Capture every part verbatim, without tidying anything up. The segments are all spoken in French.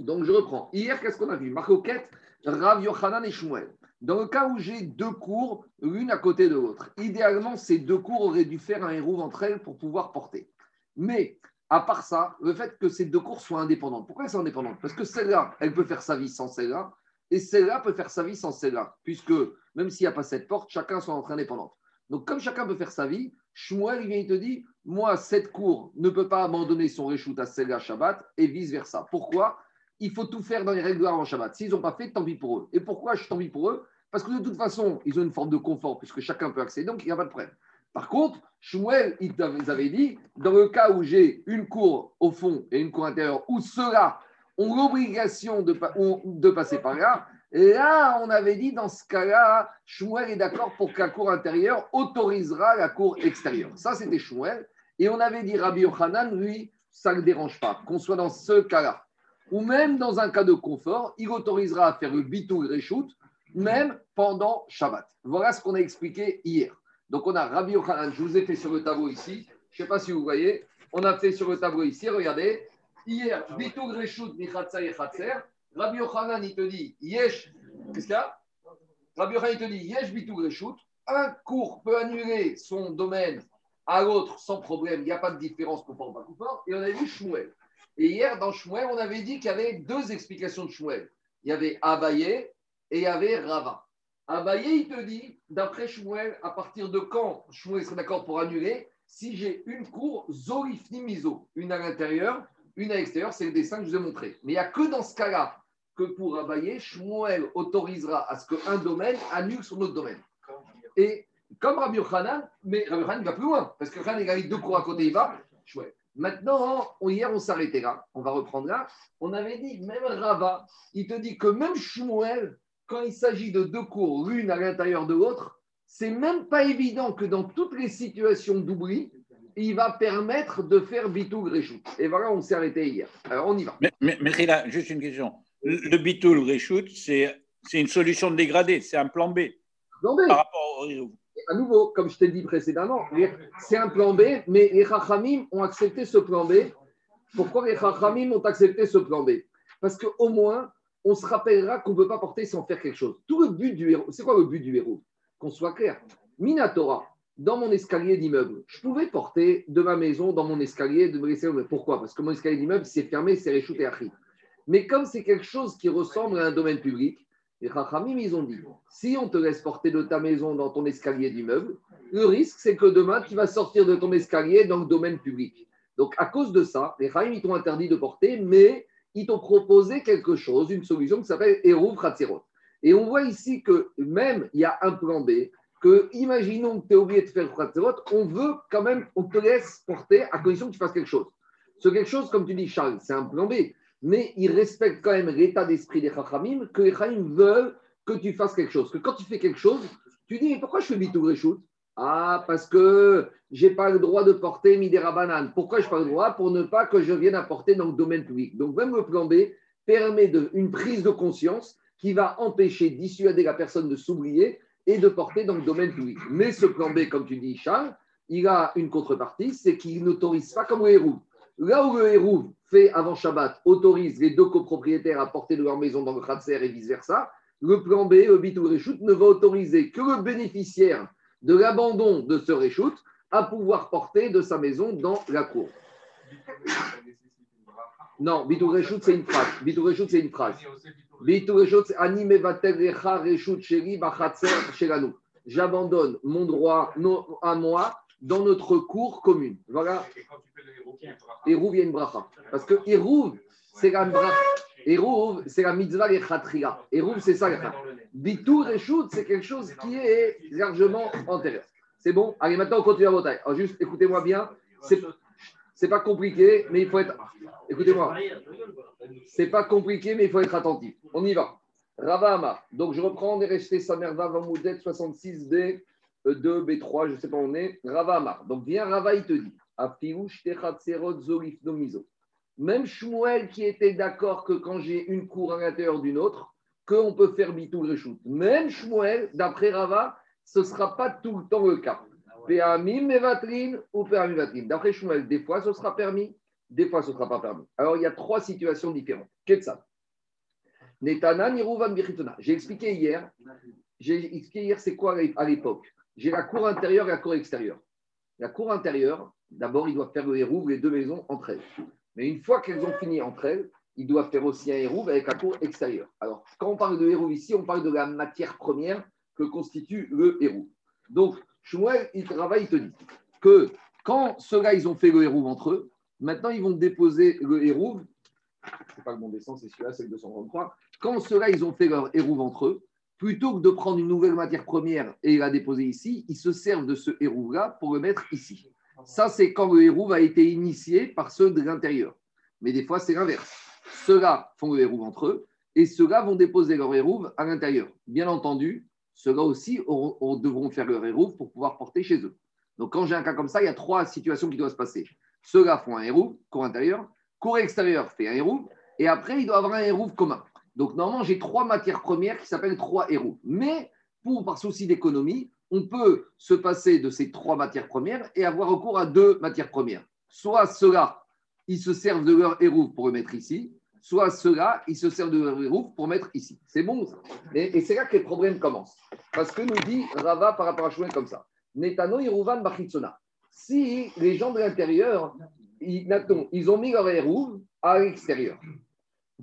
Donc, je reprends. Hier, qu'est-ce qu'on a vu? Maroket, Rav Yohanan et Shmuel. Dans le cas où j'ai deux cours, l'une à côté de l'autre, idéalement, ces deux cours auraient dû faire un hérouve entre elles pour pouvoir porter. Mais, à part ça, le fait que ces deux cours soient indépendantes. Pourquoi elles sont indépendantes? Parce que celle-là, elle peut faire sa vie sans celle-là, et celle-là peut faire sa vie sans celle-là, puisque même s'il n'y a pas cette porte, chacun sont indépendants. Donc, comme chacun peut faire sa vie, Shmuel, il vient, il te dit, moi, cette cour ne peut pas abandonner son réchoute à celle-là Shabbat, et vice-versa. Pourquoi? Il faut tout faire dans les règles de l'art en Shabbat. S'ils n'ont pas fait, tant pis pour eux. Et pourquoi je suis tant pis pour eux? Parce que de toute façon, ils ont une forme de confort, puisque chacun peut accéder, donc il n'y a pas de problème. Par contre, Shmuel, il t'avait dit, dans le cas où j'ai une cour au fond et une cour intérieure, où ceux-là ont l'obligation de, de passer par là, là, on avait dit, dans ce cas-là, Shmuel est d'accord pour que la cour intérieure autorisera la cour extérieure. Ça, c'était Shmuel. Et on avait dit, Rabbi Yohanan, lui, ça ne le dérange pas, qu'on soit dans ce cas-là. Ou même dans un cas de confort, il autorisera à faire le bitou reshoot, même pendant Shabbat. Voilà ce qu'on a expliqué hier. Donc, on a Rabbi Yohanan, je vous ai fait sur le tableau ici. Je ne sais pas si vous voyez. On a fait sur le tableau ici, regardez. Hier, bitou reshoot, michatsa et chatser. Rabbi Yohanan, il te dit, yesh, qu'est-ce qu'il y a? Rabbi Yohanan, il te dit, yesh bitou reshoot. Un cours peut annuler son domaine à l'autre sans problème. Il n'y a pas de différence confort ou pas confort. Et on a vu Shmuel. Et hier, dans Shmuel, on avait dit qu'il y avait deux explications de Shmuel. Il y avait Abaye et il y avait Rava. Abaye, il te dit, d'après Shmuel, à partir de quand Shmuel serait d'accord pour annuler? Si j'ai une cour, Zorifni Miso, une à l'intérieur, une à l'extérieur, c'est le dessin que je vous ai montré. Mais il n'y a que dans ce cas-là que pour Abaye, Shmuel autorisera à ce qu'un domaine annule son autre domaine. Et comme Rabbi Yohanan, mais Rabbi Yohanan va plus loin, parce que Yohanan, il a deux cours à côté, il va, Shmuel. Maintenant, on, hier, on s'arrêtait là. On va reprendre là. On avait dit, même Rava, il te dit que même Shmuel, quand il s'agit de deux cours, l'une à l'intérieur de l'autre, c'est même pas évident que dans toutes les situations d'oubli, il va permettre de faire bitul reshoot. Et voilà, on s'est arrêté hier. Alors, on y va. Mais, mais, mais là, juste une question. Le, le bitul reshoot, c'est, c'est une solution de dégradé. C'est un plan B. Plan B. Par rapport au... À nouveau, comme je t'ai dit précédemment, c'est un plan B, mais les Chachamim ont accepté ce plan B. Pourquoi les Chachamim ont accepté ce plan B? Parce qu'au moins, on se rappellera qu'on ne peut pas porter sans faire quelque chose. Tout le but du héros, c'est quoi le but du héros? Qu'on soit clair. Minatora, dans mon escalier d'immeuble, je pouvais porter de ma maison dans mon escalier de me laisser. Pourquoi? Parce que mon escalier d'immeuble, c'est fermé, c'est réchouté à Khid. Mais comme c'est quelque chose qui ressemble à un domaine public, les Chachamim, ils ont dit, si on te laisse porter de ta maison dans ton escalier d'immeuble, le risque, c'est que demain, tu vas sortir de ton escalier dans le domaine public. Donc, à cause de ça, les Chachamim, ils t'ont interdit de porter, mais ils t'ont proposé quelque chose, une solution qui s'appelle Hérouv Khatzerot. Et on voit ici que même, il y a un plan B, que, imaginons que tu es obligé de faire Khatzerot, on veut quand même, on te laisse porter à condition que tu fasses quelque chose. Ce quelque chose, comme tu dis, Charles, c'est un plan B. Mais ils respectent quand même l'état d'esprit des Chachamim, que les Chachamim veulent que tu fasses quelque chose. Que quand tu fais quelque chose, tu dis, mais pourquoi je fais bitul reshoot? Ah, parce que je n'ai pas le droit de porter Midera Banane. Pourquoi je n'ai pas le droit? Pour ne pas que je vienne à porter dans le domaine public. Donc, même le plan B permet de, une prise de conscience qui va empêcher, dissuader la personne de s'oublier et de porter dans le domaine public. Mais ce plan B, comme tu dis, Charles, il a une contrepartie, c'est qu'il n'autorise pas comme le hérouve. Là où le hérouve fait avant Shabbat autorise les deux copropriétaires à porter de leur maison dans le Khatser et vice-versa, le plan B, le bitul reshoot, ne va autoriser que le bénéficiaire de l'abandon de ce reshoot à pouvoir porter de sa maison dans la cour. Non, bitul reshoot, c'est une phrase. Bitul reshoot, c'est une phrase. Bitul reshoot, c'est Ani mevatel lecha reshoot sheli b'chatser shelanu. J'abandonne mon droit à moi dans notre cour commune. Voilà. Hérouv, il y a une bracha. Parce que Hérouv, c'est la bracha. Hérouv, c'est la mitzvah les khatria. Hérouv, c'est ça. Bitur et shoot, c'est quelque chose qui est largement antérieur. C'est bon? Allez, maintenant, on continue la bataille. Alors, juste, écoutez-moi bien. C'est, c'est pas compliqué, mais il faut être... Écoutez-moi. C'est pas compliqué, mais il faut être attentif. On y va. Rava Amar. Donc, je reprends. On est resté Samerva Vamoudet soixante-six D. deux B trois, je ne sais pas où on est, Rava Amar. Donc, viens, Rava, il te dit, même Shmuel qui était d'accord que quand j'ai une cour à l'intérieur d'une autre, qu'on peut faire bitul reshoot. Même Shmuel, d'après Rava, ce ne sera pas tout le temps le cas. Pe'amim mevatrin ou pe'amim mevatrin. D'après Shmuel, des fois ce sera permis, des fois ce ne sera pas permis. Alors, il y a trois situations différentes. Qu'est-ce que ça? J'ai expliqué hier, j'ai expliqué hier c'est quoi à l'époque. J'ai la cour intérieure et la cour extérieure. La cour intérieure, d'abord, ils doivent faire le hérouve, les deux maisons, entre elles. Mais une fois qu'elles ont fini entre elles, ils doivent faire aussi un hérouve avec la cour extérieure. Alors, quand on parle de hérouve ici, on parle de la matière première que constitue le hérouve. Donc, Shmuel, il travaille, il te dit que quand ceux-là, ils ont fait le hérouve entre eux, maintenant, ils vont déposer le hérouve. C'est pas le bon dessin, c'est celui-là, c'est le deux cent trente-trois. Quand ceux-là, ils ont fait leur hérouve entre eux, plutôt que de prendre une nouvelle matière première et la déposer ici, ils se servent de ce hérouve-là pour le mettre ici. Ça, c'est quand le hérouve a été initié par ceux de l'intérieur. Mais des fois, c'est l'inverse. Ceux-là font le hérouve entre eux et ceux-là vont déposer leur hérouve à l'intérieur. Bien entendu, ceux-là aussi auront, auront, devront faire leur hérouve pour pouvoir porter chez eux. Donc, quand j'ai un cas comme ça, il y a trois situations qui doivent se passer. Ceux-là font un hérouve, cour intérieur, cour extérieur fait un hérouve et après, il doit avoir un hérouve commun. Donc, normalement, j'ai trois matières premières qui s'appellent trois hérouves. Mais, pour, par souci d'économie, on peut se passer de ces trois matières premières et avoir recours à deux matières premières. Soit ceux-là, ils se servent de leur hérouve pour le mettre ici, soit ceux-là, ils se servent de leur hérouve pour mettre ici. C'est bon, ça. Et, et c'est là que les problèmes commencent. Parce que nous dit Rava par rapport à Shmuel comme ça. Netano hérouvan bachitsona. Si les gens de l'intérieur, ils, ils ont mis leur hérouve à l'extérieur.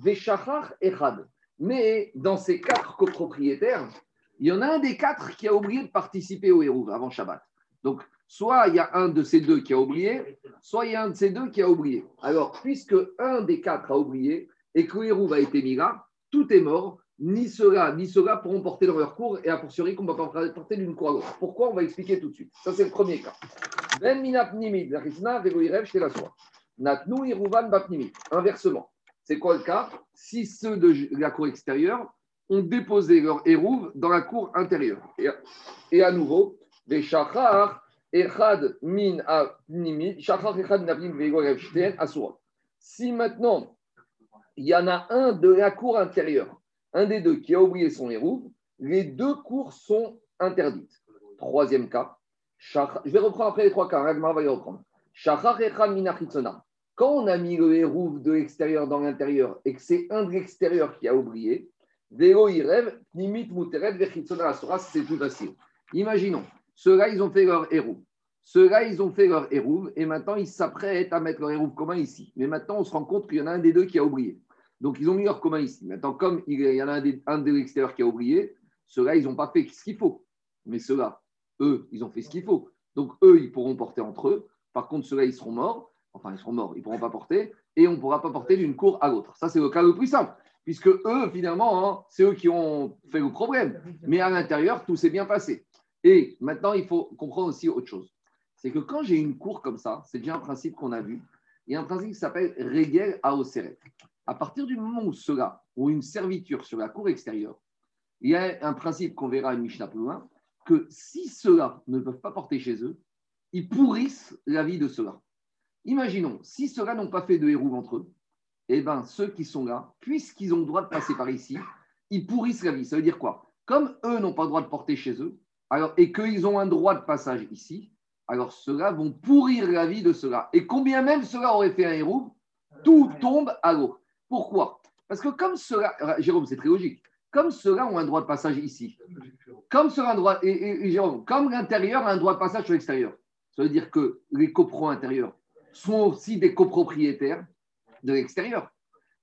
Veshachar echad. Mais dans ces quatre copropriétaires, il y en a un des quatre qui a oublié de participer au hérouve avant Shabbat. Donc, soit il y a un de ces deux qui a oublié, soit il y a un de ces deux qui a oublié. Alors, puisque un des quatre a oublié et que le hérouve a été mis là, tout est mort, ni ceux-là, ni ceux-là pourront porter dans leur cour et a fortiori qu'on ne va pas porter d'une cour à l'autre. Pourquoi ? On va expliquer tout de suite. Ça, c'est le premier cas. Ben minap nimid, la chisna, vego irev, j'te la soie. Natnu hérouvan bap nimid. Inversement. C'est quoi le cas ? Si ceux de la cour extérieure ont déposé leur hérouve dans la cour intérieure. Et, et à nouveau, les shachar echad min apnimid, shachar echad min apnimid vego erev shten asura. Si maintenant, il y en a un de la cour intérieure, un des deux qui a oublié son hérouve, les deux cours sont interdites. Troisième cas, shachar, je vais reprendre après les trois cas, Agmar va les reprendre. Shachar echad min achitzona. Quand on a mis le hérouve de l'extérieur dans l'intérieur et que c'est un de l'extérieur qui a oublié, Vélo irève, limite mouteret, vechitsona asura, c'est tout facile. Imaginons, ceux-là, ils ont fait leur hérouve. Ceux-là, ils ont fait leur hérouve et maintenant, ils s'apprêtent à mettre leur hérouve commun ici. Mais maintenant, on se rend compte qu'il y en a un des deux qui a oublié. Donc, ils ont mis leur commun ici. Maintenant, comme il y en a un, des, un de l'extérieur qui a oublié, ceux-là, ils n'ont pas fait ce qu'il faut. Mais ceux-là, eux, ils ont fait ce qu'il faut. Donc, eux, ils pourront porter entre eux. Par contre, ceux-là, ils seront morts. Enfin, ils seront morts. Ils ne pourront pas porter et on ne pourra pas porter d'une cour à l'autre. Ça, c'est le cas le plus simple. Puisque eux, finalement, hein, c'est eux qui ont fait le problème. Mais à l'intérieur, tout s'est bien passé. Et maintenant, il faut comprendre aussi autre chose. C'est que quand j'ai une cour comme ça, c'est déjà un principe qu'on a vu. Il y a un principe qui s'appelle « Regel aoseret ». À partir du moment où ceux-là ont une serviture sur la cour extérieure, il y a un principe qu'on verra à une Mishnah plus loin, que si ceux-là ne peuvent pas porter chez eux, ils pourrissent la vie de ceux-là. Imaginons, si ceux-là n'ont pas fait de hérouve entre eux, eh bien, ceux qui sont là, puisqu'ils ont le droit de passer par ici, ils pourrissent la vie. Ça veut dire quoi ? Comme eux n'ont pas le droit de porter chez eux, alors, et qu'ils ont un droit de passage ici, alors ceux-là vont pourrir la vie de ceux-là. Et combien même ceux-là auraient fait un hérouve, tout tombe à l'eau. Pourquoi ? Parce que comme ceux-là, Jérôme, c'est très logique, comme ceux-là ont un droit de passage ici, comme ceux-là ont un droit, et, et, et Jérôme, comme l'intérieur a un droit de passage sur l'extérieur, ça veut dire que les copros intérieurs sont aussi des copropriétaires de l'extérieur.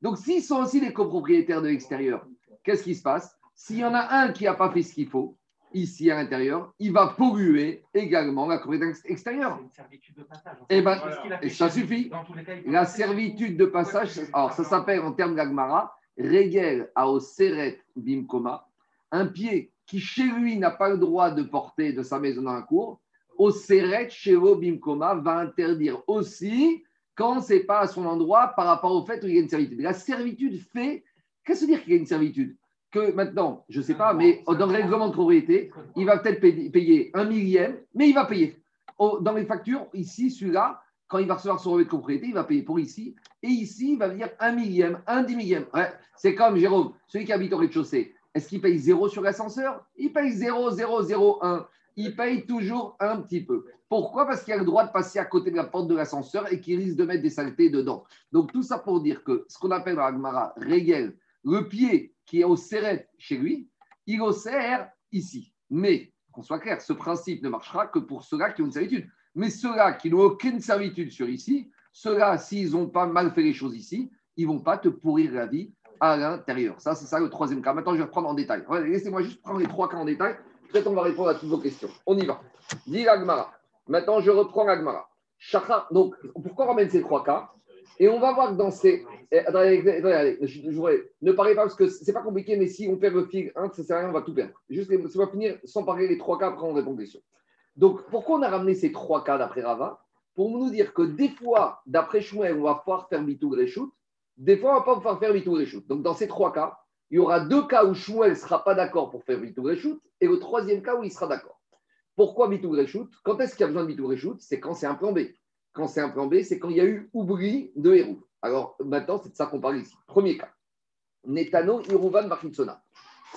Donc, s'ils sont aussi des copropriétaires de l'extérieur, qu'est-ce qui se passe ? S'il y en a un qui n'a pas fait ce qu'il faut, ici à l'intérieur, il va polluer également la propriété extérieure. C'est une servitude de passage. Eh ben, voilà. Et ça suffit. Dans tous les cas, la servitude de passage, alors ça s'appelle en termes d'Agmara, Regel aoseret bimkoma, un pied qui chez lui n'a pas le droit de porter de sa maison dans la cour, Oseret Shelo Bimkoma va interdire aussi quand ce n'est pas à son endroit par rapport au fait où il y a une servitude. La servitude fait. Qu'est-ce que veut dire qu'il y a une servitude ? Que maintenant, je ne sais pas, mais dans le règlement de propriété, il va peut-être payer un millième, mais il va payer. Dans les factures, ici, celui-là, quand il va recevoir son relevé de propriété, il va payer pour ici. Et ici, il va venir un millième, un dix millième. Ouais, c'est comme Jérôme, celui qui habite au rez-de-chaussée. Est-ce qu'il paye zéro sur l'ascenseur ? Il paye zéro virgule zéro zéro un. Il paye toujours un petit peu. Pourquoi ? Parce qu'il a le droit de passer à côté de la porte de l'ascenseur et qu'il risque de mettre des saletés dedans. Donc, tout ça pour dire que ce qu'on appelle dans la Gemara, Regel, le pied qui est au Seret chez lui, il au Seret ici. Mais, qu'on soit clair, ce principe ne marchera que pour ceux-là qui ont une servitude. Mais ceux-là qui n'ont aucune servitude sur ici, ceux-là, s'ils n'ont pas mal fait les choses ici, ils ne vont pas te pourrir la vie à l'intérieur. Ça, c'est ça le troisième cas. Maintenant, je vais reprendre en détail. Laissez-moi juste prendre les trois cas en détail. Peut-être on va répondre à toutes vos questions. On y va. Dis Agmara. Maintenant, je reprends Agmara. Chacun. Donc, pourquoi on ramène ces trois cas? Et on va voir que dans ces... Attendez, attendez, allez, je, je, je, je, ne parlez pas parce que c'est pas compliqué, mais si on perd le fil, hein, ça sert à rien, on va tout perdre. Juste, ça va finir sans parler les trois cas, après on répond aux questions. Donc, pourquoi on a ramené ces trois cas d'après Rava? Pour nous dire que des fois, d'après Shmuel, on va pouvoir faire bitou gréchout, des fois, on va pas pouvoir faire bitou gréchout. Donc, dans ces trois cas, il y aura deux cas où Shmuel ne sera pas d'accord pour faire bitou gréchout, et le troisième cas où il sera d'accord. Pourquoi bitou gréchout? Quand est-ce qu'il y a besoin de bitou gréchout? C'est quand c'est un plan B. Quand c'est un plan B, c'est quand il y a eu oubli de Hérouv. Alors maintenant, c'est de ça qu'on parle ici. Premier cas. Netano, Hérouvan, Barkitsona.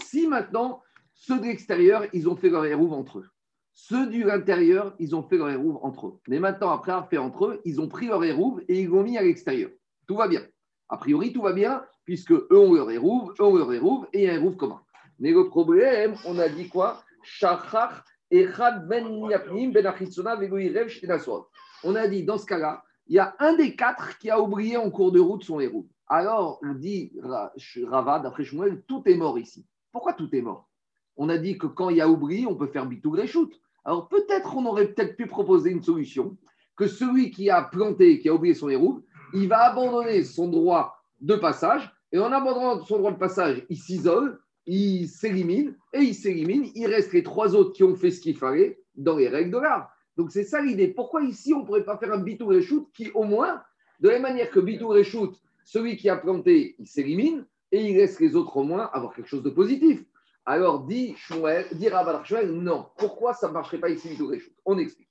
Si maintenant, ceux de l'extérieur, ils ont fait leur Hérouv entre eux. Ceux de l'intérieur, ils ont fait leur Hérouv entre eux. Mais maintenant, après avoir fait entre eux, ils ont pris leur Hérouv et ils l'ont mis à l'extérieur. Tout va bien. A priori, tout va bien, puisque eux ont leur Hérouv, eux ont leur Hérouv et il y a un Hérouv commun. Mais le problème, on a dit quoi? Shachar Echad Ben Yapnim Ben Achitsona Vegoirev Shtenasov. On a dit, dans ce cas-là, il y a un des quatre qui a oublié en cours de route son héros. Alors, on dit, Rava, d'après Shmuel, tout est mort ici. Pourquoi tout est mort? On a dit que quand il y a oublié, on peut faire bitou gréchout. Alors, peut-être, on aurait peut-être pu proposer une solution, que celui qui a planté, qui a oublié son héros, il va abandonner son droit de passage, et en abandonnant son droit de passage, il s'isole, il s'élimine, et il s'élimine, il reste les trois autres qui ont fait ce qu'il fallait dans les règles de l'art. Donc, c'est ça l'idée. Pourquoi ici, on ne pourrait pas faire un bitou reshoot qui, au moins, de la même manière que bitou reshoot, celui qui a planté, il s'élimine et il laisse les autres, au moins, avoir quelque chose de positif. Alors, dit Shmuel, dit Rav Shmuel, non. Pourquoi ça ne marcherait pas ici, bitou reshoot? On explique.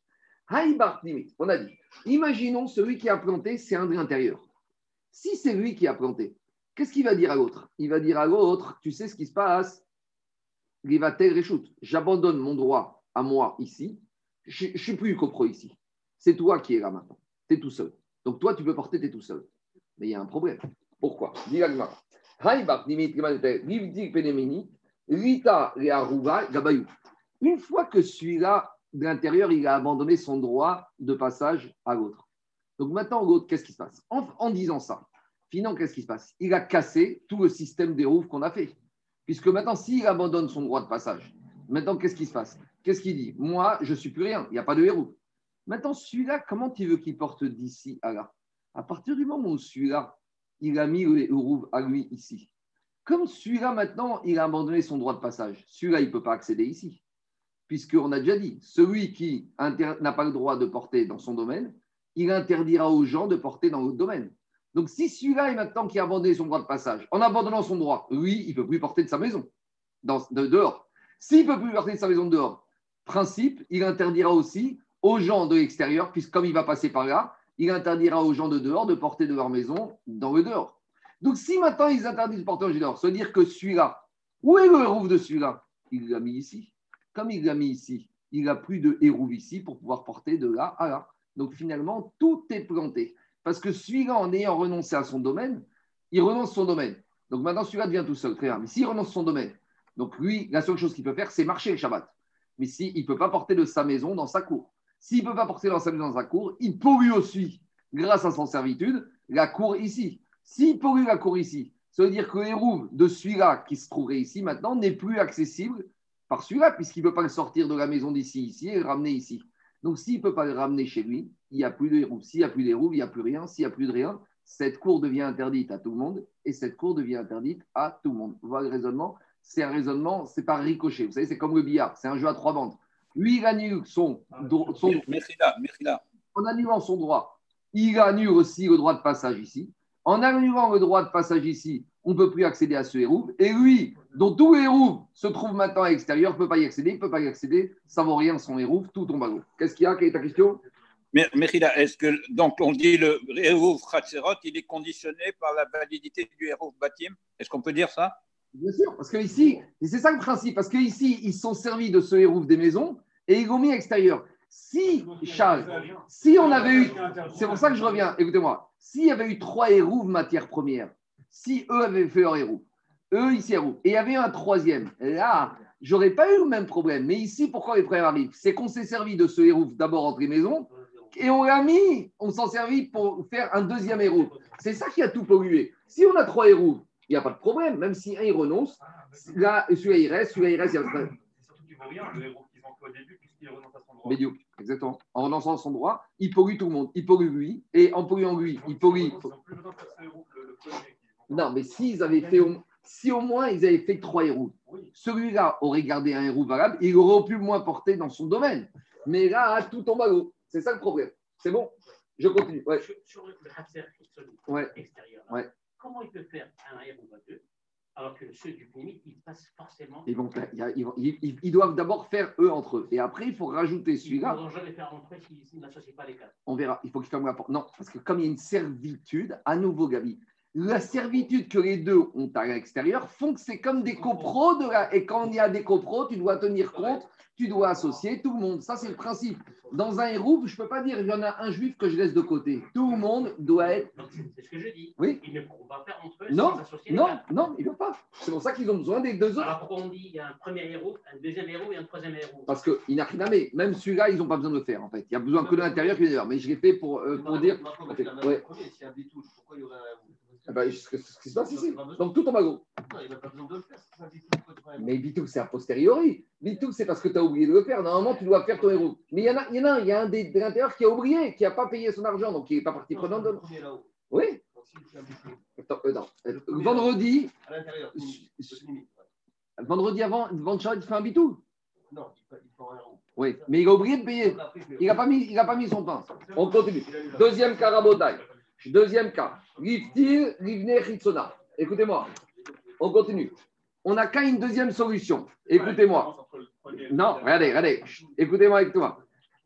Haïbart limite, on a dit. Imaginons celui qui a planté, c'est un de l'intérieur. Si c'est lui qui a planté, qu'est-ce qu'il va dire à l'autre? Il va dire à l'autre, tu sais ce qui se passe? Il va tel reshoot. J'abandonne mon droit à moi ici. Je ne suis plus copro ici. C'est toi qui es là maintenant. Tu es tout seul. Donc, toi, tu peux porter, tu es tout seul. Mais il y a un problème. Pourquoi? Une fois que celui-là, de l'intérieur, il a abandonné son droit de passage à l'autre. Donc, maintenant, l'autre, qu'est-ce qui se passe? En, en disant ça, finalement, qu'est-ce qui se passe? Il a cassé tout le système des rouves qu'on a fait. Puisque maintenant, s'il abandonne son droit de passage, maintenant, qu'est-ce qui se passe? Qu'est-ce qu'il dit? Moi, je ne suis plus rien. Il n'y a pas de héros. Maintenant, celui-là, comment tu veux qu'il porte d'ici à là? À partir du moment où celui-là, il a mis le héros à lui ici. Comme celui-là, maintenant, il a abandonné son droit de passage. Celui-là, il ne peut pas accéder ici. Puisqu'on a déjà dit, celui qui n'a pas le droit de porter dans son domaine, il interdira aux gens de porter dans l'autre domaine. Donc, si celui-là est maintenant qui a abandonné son droit de passage, en abandonnant son droit, lui, il ne peut plus porter de sa maison, dans, de, dehors. S'il ne peut plus porter de sa maison de dehors, principe, il interdira aussi aux gens de l'extérieur, puisque comme il va passer par là, il interdira aux gens de dehors de porter de leur maison dans le dehors. Donc, si maintenant ils interdisent de porter de dehors, se dire que celui-là, où est le hérouve de celui-là? Il l'a mis ici. Comme il l'a mis ici, il n'a plus de hérouve ici pour pouvoir porter de là à là. Donc, finalement, tout est planté. Parce que celui-là, en ayant renoncé à son domaine, il renonce son domaine. Donc, maintenant, celui-là devient tout seul. Très bien. Mais s'il renonce son domaine, donc lui, la seule chose qu'il peut faire, c'est marcher le Shabbat. Mais s'il si, ne peut pas porter de sa maison dans sa cour. S'il ne peut pas porter dans sa maison dans sa cour, il pollue aussi, grâce à son servitude, la cour ici. S'il pollue la cour ici, ça veut dire que l'hérouve de celui-là qui se trouverait ici maintenant n'est plus accessible par celui-là, puisqu'il ne peut pas le sortir de la maison d'ici, ici, et le ramener ici. Donc s'il ne peut pas le ramener chez lui, il n'y a plus de hérouve. S'il n'y a plus d'hérouve, il n'y a plus rien. S'il n'y a plus de rien, cette cour devient interdite à tout le monde, et cette cour devient interdite à tout le monde. Vous voyez le raisonnement? C'est un raisonnement, c'est par ricochet. Vous savez, c'est comme le billard, c'est un jeu à trois bandes. Lui, il annule son, dro- son droit. En annulant son droit, il annule aussi le droit de passage ici. En annulant le droit de passage ici, on ne peut plus accéder à ce hérouve. Et lui, dont tout hérouve se trouve maintenant à l'extérieur, ne peut pas y accéder, ne peut pas y accéder, ça ne vaut rien son hérouve, tout tombe à l'eau. Qu'est-ce qu'il y a? Quelle est ta question? Merida, est-ce que, donc on dit le hérouve Khatserot, il est conditionné par la validité du hérouve Batim? Est-ce qu'on peut dire ça? Bien sûr, parce que ici, et c'est ça le principe, parce qu'ici, ils sont servis de ce hérouf des maisons et ils l'ont mis à l'extérieur. Si, Charles, si on avait eu, c'est pour ça que je reviens, écoutez-moi, s'il y avait eu trois héroufs matières premières, si eux avaient fait leur hérouf, Eux, ils s'y arrêtent. Et il y avait un troisième. Là, j'aurais pas eu le même problème. Mais ici, pourquoi les problèmes arrivent ? C'est qu'on s'est servi de ce hérouf d'abord entre les maisons et on l'a mis, on s'en servi pour faire un deuxième hérouf. C'est ça qui a tout pollué. Si on a trois héroufs, il n'y a pas de problème. Même si un, il renonce, là, celui-là, il reste, celui-là, il reste. Il y a pas de problème. C'est surtout du vaurien, le hérouf qu'ils emploient au début, puisqu'il renonce à son droit. Bédiou, exactement. En renonçant à son droit, il pollue tout le monde. Il pollue lui, et en polluant lui, il pollue. Ils n'ont plus besoin de faire ce hérouf, le, le premier. Non, mais s'ils avaient fait au... si au moins ils avaient fait trois héros, oui. Celui-là aurait gardé un héros valable, il aurait pu moins porter dans son domaine. Mais là, tout tombe à l'eau. C'est ça le problème. C'est bon ? Je continue. Ouais. Sur, sur le Hatzer ouais. Extérieur, là, ouais. Comment il peut faire un héros à deux alors que ceux du Pnimi, ils passent forcément. Ils, vont, ils, ils, ils doivent d'abord faire eux entre eux. Et après, il faut rajouter celui-là. Ils ne vont jamais faire rentrer s'ils n'associent pas les quatre. On verra. Il faut qu'ils ferment la porte. Non, parce que comme il y a une servitude, à nouveau, Gabi. La servitude que les deux ont à l'extérieur font que c'est comme des copros. De la... Et quand il y a des copros, tu dois tenir compte, tu dois associer tout le monde. Ça, c'est le principe. Dans un hérouf, je ne peux pas dire il y en a un juif que je laisse de côté. Tout le monde doit être. Donc, c'est ce que je dis. Oui. Ils ne pourront pas faire entre eux. Non, si non, non, ils ne peuvent pas. C'est pour ça qu'ils ont besoin des deux autres. Alors pourquoi on dit il y a un premier hérouf, un deuxième hérouf et un troisième hérouf ? Parce que il n'a rien à mettre. Même celui-là, ils n'ont pas besoin de le faire en fait. Il n'y a besoin que de l'intérieur qui est d'ailleurs. Mais je l'ai fait pour, euh, pour dire. Ouais. Eh ben, ce qui se passe ici. Donc tout en bagot. Il n'a pas besoin de le faire. Mais Bitouk, c'est a posteriori. Bitouk, c'est parce que tu as oublié de le faire. Normalement, tu dois faire ton héros. Mais il y en a, il y en a un, il y a un des, de l'intérieur qui a oublié, qui n'a pas payé son argent, donc il n'est pas partie prenante. De... Oui. Attends, euh, non. Vendredi. À l'intérieur. Vendredi avant, vendredi, il fait un Bitouk. Non, il fait un héros. Oui, mais il a oublié de payer. Il n'a pas, pas mis son pain. On continue. Deuxième carabotaille. Deuxième cas, Riftil, Rivne, Hitsona. Écoutez-moi, on continue. On n'a qu'à une deuxième solution. Écoutez-moi. Non, regardez, regardez. Écoutez-moi avec toi.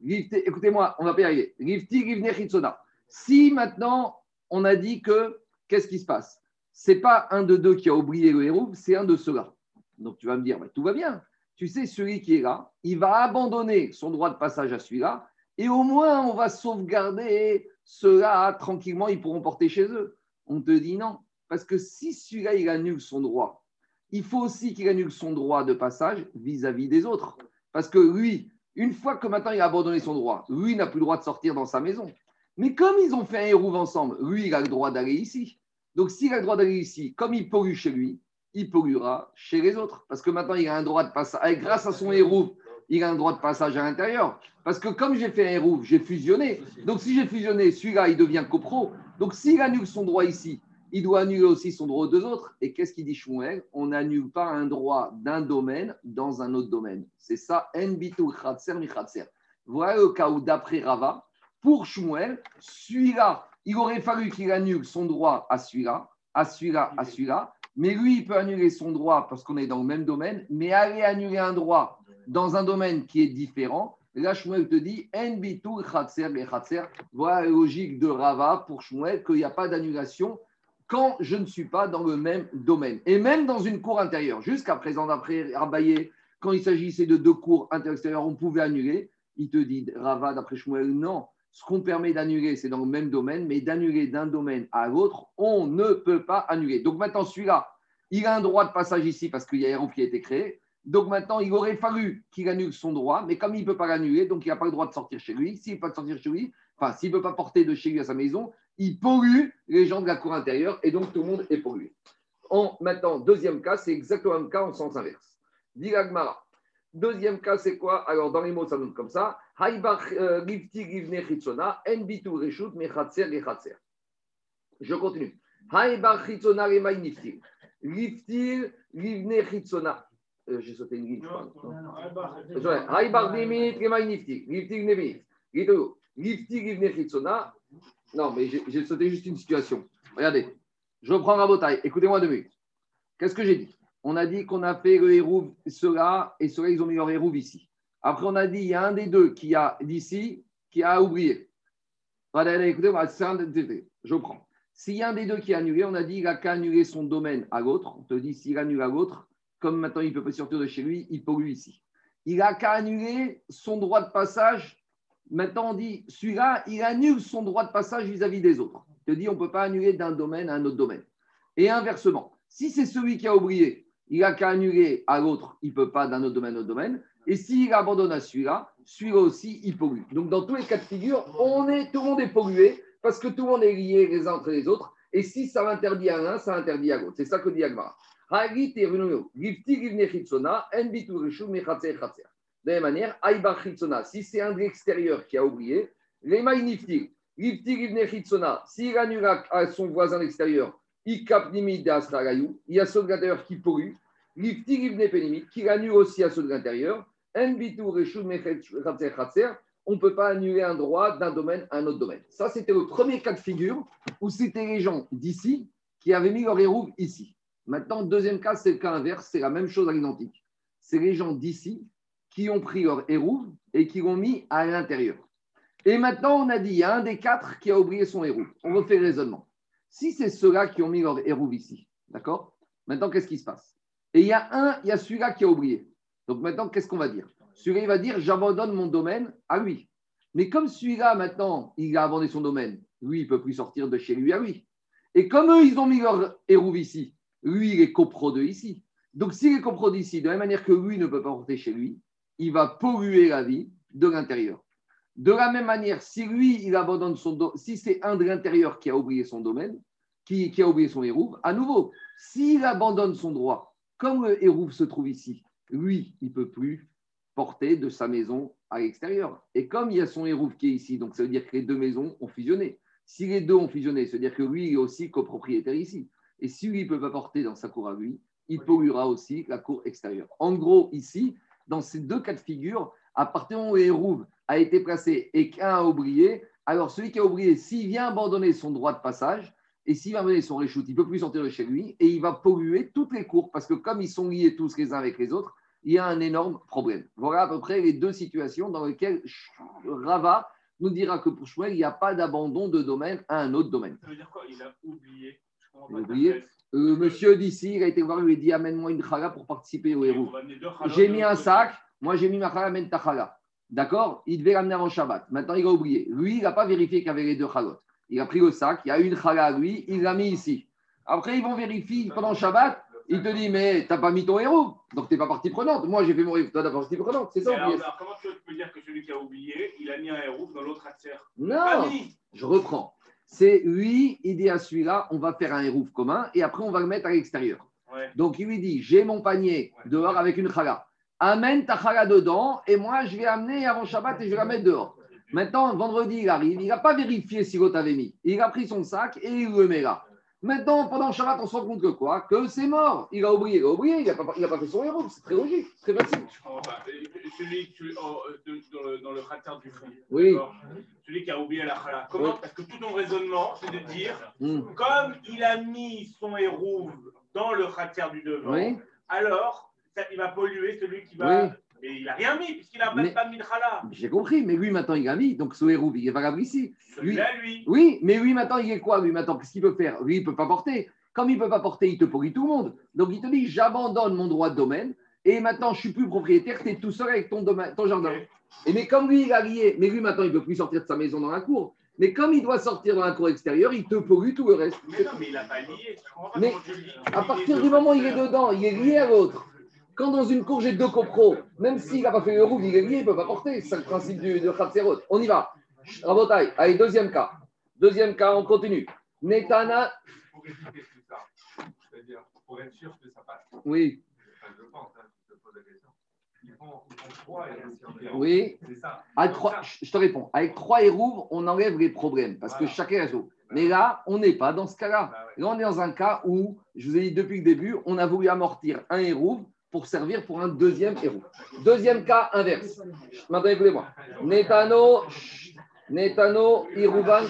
Écoutez-moi, on va pas y arriver. Riftil, Rivne, Hitsona. Si maintenant, on a dit que, qu'est-ce qui se passe ? Ce n'est pas un de deux qui a oublié le héros, c'est un de ceux-là. Donc tu vas me dire, bah, tout va bien. Tu sais, celui qui est là, il va abandonner son droit de passage à celui-là et au moins, on va sauvegarder... Ceux-là, tranquillement, ils pourront porter chez eux. On te dit non. Parce que si celui-là, il annule son droit, il faut aussi qu'il annule son droit de passage vis-à-vis des autres. Parce que lui, une fois que maintenant, il a abandonné son droit, lui, il n'a plus le droit de sortir dans sa maison. Mais comme ils ont fait un hérouve ensemble, lui, il a le droit d'aller ici. Donc, s'il a le droit d'aller ici, comme il pollue chez lui, il polluera chez les autres. Parce que maintenant, il a un droit de passage. Grâce à son hérouve, il a un droit de passage à l'intérieur. Parce que comme j'ai fait un hérouf, j'ai fusionné. Donc si j'ai fusionné, celui-là, il devient copro. Donc s'il annule son droit ici, il doit annuler aussi son droit aux deux autres. Et qu'est-ce qu'il dit Shmuel ? On n'annule pas un droit d'un domaine dans un autre domaine. C'est ça, en bitul khatser mi khatser. Voilà le cas où, d'après Rava, pour Shmuel, celui-là, il aurait fallu qu'il annule son droit à celui-là, à celui-là, à celui-là. Mais lui, il peut annuler son droit parce qu'on est dans le même domaine. Mais aller annuler un droit dans un domaine qui est différent, là, Shmuel te dit en bitul khatser mi khatser. Voilà la logique de Rava pour Shmuel, qu'il n'y a pas d'annulation quand je ne suis pas dans le même domaine. Et même dans une cour intérieure. Jusqu'à présent, d'après Abaye, quand il s'agissait de deux cours intérieures, on pouvait annuler. Il te dit, Rava, d'après Shmuel, non. Ce qu'on permet d'annuler, c'est dans le même domaine, mais d'annuler d'un domaine à l'autre, on ne peut pas annuler. Donc maintenant, celui-là, il a un droit de passage ici parce qu'il y a un hérouf qui a été créé. Donc maintenant, il aurait fallu qu'il annule son droit, mais comme il ne peut pas l'annuler, donc il n'a pas le droit de sortir chez lui. S'il ne peut pas sortir chez lui, enfin, s'il ne peut pas porter de chez lui à sa maison, il pollue les gens de la cour intérieure et donc tout le monde est pollué. En, maintenant, deuxième cas, c'est exactement le même cas en sens inverse. Diragmara. Deuxième cas, c'est quoi ? Alors, dans les mots, ça donne comme ça. Je continue. Euh, J'ai sauté une ligne. Non, mais j'ai sauté juste une situation. Regardez. Je reprends la bataille. Écoutez-moi deux minutes. Qu'est-ce que j'ai dit ? On a dit qu'on a fait le hérouve, ceux-là, et ceux-là, ils ont mis leur hérouve ici. Après, on a dit, il y a un des deux qui a d'ici, qui a oublié. Écoutez-moi, je prends. S'il y a un des deux qui a annulé, on a dit, il n'a qu'à annuler son domaine à l'autre. On te dit, s'il annule à l'autre, comme maintenant il ne peut pas sortir de chez lui, il pollue ici. Il n'a qu'à annuler son droit de passage. Maintenant, on dit, celui-là, il annule son droit de passage vis-à-vis des autres. On te dit, on ne peut pas annuler d'un domaine à un autre domaine. Et inversement. Si c'est celui qui a oublié, il n'a qu'à annuler à l'autre, il ne peut pas d'un autre domaine à autre domaine. Et s'il abandonne à celui-là, celui-là aussi, il pollue. Donc, dans tous les cas de figure, on est, tout le monde est pollué parce que tout le monde est lié les uns entre les autres. Et si ça l'interdit à l'un, ça l'interdit à l'autre. C'est ça que dit Agmara. De la même manière, Aïba Chitsona, si c'est un de l'extérieur qui a oublié, Lema Inifti, Rifti Rivne Chitsona, s'il annule à son voisin l'extérieur, Ikap Nimid Asragayou, il y a ceux de l'intérieur qui polluent, Rifti Rivne Penimid, qui annule aussi à ceux de l'intérieur, Nbitu Reshou Mechatser Khatser, on ne peut pas annuler un droit d'un domaine à un autre domaine. Ça, c'était le premier cas de figure où c'était les gens d'ici qui avaient mis leur hérouve ici. Maintenant, deuxième cas, c'est le cas inverse, c'est la même chose à l'identique. C'est les gens d'ici qui ont pris leur hérouve et qui l'ont mis à l'intérieur. Et maintenant, on a dit, il y a un des quatre qui a oublié son hérouve. On refait le raisonnement. Si c'est ceux-là qui ont mis leur hérouve ici, d'accord ? Maintenant, qu'est-ce qui se passe ? Et il y a un, il y a celui-là qui a oublié. Donc maintenant, qu'est-ce qu'on va dire ? Celui-là, il va dire, j'abandonne mon domaine à lui. Mais comme celui-là, maintenant, il a abandonné son domaine, lui, il ne peut plus sortir de chez lui à lui. Et comme eux, ils ont mis leur hérouve ici, lui, il est copro de ici. Donc, s'il est copro d'ici, de la même manière que lui ne peut pas porter chez lui, il va polluer la vie de l'intérieur. De la même manière, si lui, il abandonne son domaine, si c'est un de l'intérieur qui a oublié son domaine, qui, qui a oublié son hérouve, à nouveau, s'il abandonne son droit, comme le hérouve se trouve ici, lui, il ne peut plus porter de sa maison à l'extérieur. Et comme il y a son hérouve qui est ici, donc ça veut dire que les deux maisons ont fusionné. Si les deux ont fusionné, ça veut dire que lui, il est aussi copropriétaire ici. Et si lui, il ne peut pas porter dans sa cour à lui, il polluera aussi la cour extérieure. En gros, ici, dans ces deux cas de figure, à partir du moment où l'hérouve a été placé et qu'un a oublié, alors celui qui a oublié, s'il vient abandonner son droit de passage et s'il vient abandonner son réchoute, il ne peut plus sortir de chez lui et il va polluer toutes les cours parce que comme ils sont liés tous les uns avec les autres, il y a un énorme problème. Voilà à peu près les deux situations dans lesquelles Rava nous dira que pour Shmuel, il n'y a pas d'abandon de domaine à un autre domaine. Ça veut dire quoi ? Il a oublié. Il a oublié. Euh, monsieur d'ici, il a été voir, il lui a dit amène-moi une chala pour participer au héros. J'ai mis un sac, moi j'ai mis ma chala, amène ta chala. D'accord ? Il devait l'amener en Shabbat. Maintenant, il a oublié. Lui, il n'a pas vérifié qu'il y avait les deux chalotes. Il a pris le sac, il y a une chala à lui, il l'a mis ici. Après, ils vont vérifier pendant Shabbat, il te dit mais t'as pas mis ton héros, donc t'es pas partie prenante. Moi, j'ai fait mon héros, toi, t'as pas partie prenante. C'est ça. Alors, alors, comment tu peux dire que celui qui a oublié, il a mis un héros dans l'autre acteur ? Non, je reprends. C'est lui, il dit à celui-là, on va faire un hérouf commun et après on va le mettre à l'extérieur. Ouais. Donc il lui dit, j'ai mon panier ouais. dehors avec une chala. Amène ta chala dedans et moi je vais amener avant Shabbat et je vais la mettre dehors. Maintenant, vendredi, il arrive, il n'a pas vérifié si l'autre avait mis. Il a pris son sac et il le met là. Maintenant, pendant Shabbat, on se rend compte que quoi ? Que c'est mort. Il a oublié, il a oublié, il n'a pas, pas fait son hérouf. C'est très logique, très facile. Oh, bah, celui tu, oh, de, de, dans le cratère du fond, oui. Celui qui a oublié la chala. Comment ? Oui. Parce que tout ton raisonnement, c'est de dire, mm. comme il a mis son hérouf dans le cratère du devant, oui. alors ça, il va polluer celui qui va… Oui. Et il n'a rien mis, puisqu'il n'a même pas mis le chala. J'ai compris, mais lui, maintenant, il a mis. Donc, ce hérouve, il est valable ici. Celui-là, lui, lui. Oui, mais lui, maintenant, il est quoi ? Lui, maintenant, qu'est-ce qu'il peut faire ? Lui, il ne peut pas porter. Comme il ne peut pas porter, il te pourrit tout le monde. Donc, il te dit, j'abandonne mon droit de domaine. Et maintenant, je ne suis plus propriétaire. Tu es tout seul avec ton, domaine, ton jardin. Okay. Et mais comme lui, il a lié. Mais lui, maintenant, il ne peut plus sortir de sa maison dans la cour. Mais comme il doit sortir dans la cour extérieure, il te pollue tout le reste. Mais non, mais il n'a pas lié. Mais à partir du moment où il est dedans, il est lié à l'autre. Quand dans une cour, j'ai deux copros, même s'il n'a pas fait le rouf, il est lié, il ne peut pas porter. C'est le principe du, de Khatserot. On y va. Rabotaï. Allez, deuxième cas. Deuxième cas, on continue. Netana. Pour expliquer tout ça, c'est-à-dire pour être sûr que ça passe. Oui. Enfin, je pense, hein, je te pose la question. Ils font trois et un. Oui. C'est ça. À trois, ça. Je te réponds. Avec trois et rouf, on enlève les problèmes parce voilà. que chacun résout. Mais là, on n'est pas dans ce cas-là. Ah, ouais. Là, on est dans un cas où, je vous ai dit depuis le début, on a voulu amortir un et rouf pour servir pour un deuxième héros. Deuxième cas inverse. Maintenant, écoutez-moi. Netano, Netano, Irouvan.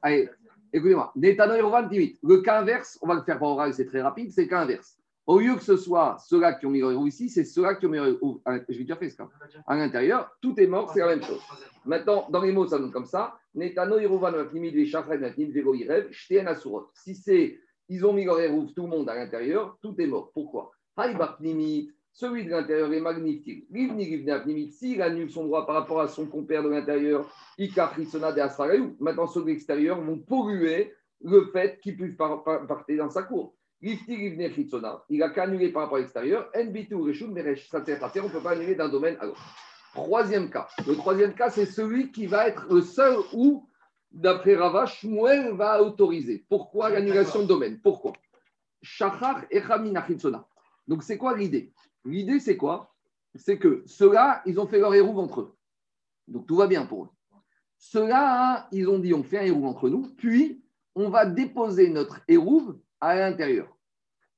Allez, écoutez-moi. Netano, Irouvan, dix-huit. Le cas inverse, on va le faire par oral, c'est très rapide, c'est le cas inverse. Au lieu que ce soit ceux-là qui ont mis leur héros ici, c'est ceux-là qui ont mis leur héros. Je vais déjà faire ce cas. À l'intérieur, tout est mort, c'est la même chose. Maintenant, dans les mots, ça donne comme ça. Netano, Irouvan, Nafnimid, Veshachad, Nafnimid, Vego, Irev, Shteen, Asurot. Si c'est. Ils ont mis leur hérouve, tout le monde à l'intérieur, tout est mort. Pourquoi ? Celui de l'intérieur est magnifique. S'il annule son droit par rapport à son compère de l'intérieur, maintenant ceux de l'extérieur vont polluer le fait qu'il puisse partir dans sa cour. Il n'a qu'à annuler par rapport à l'extérieur. Ça terre à terre, on ne peut pas annuler d'un domaine à l'autre. Troisième cas. Le troisième cas, c'est celui qui va être le seul où, d'après Rava, Shmuel va autoriser. Pourquoi l'annulation de domaine? Pourquoi? Donc, c'est quoi l'idée? L'idée, c'est quoi? C'est que ceux-là, ils ont fait leur hérouve entre eux. Donc, tout va bien pour eux. Ceux-là, hein, ils ont dit, on fait un hérouve entre nous, puis on va déposer notre hérouve à l'intérieur.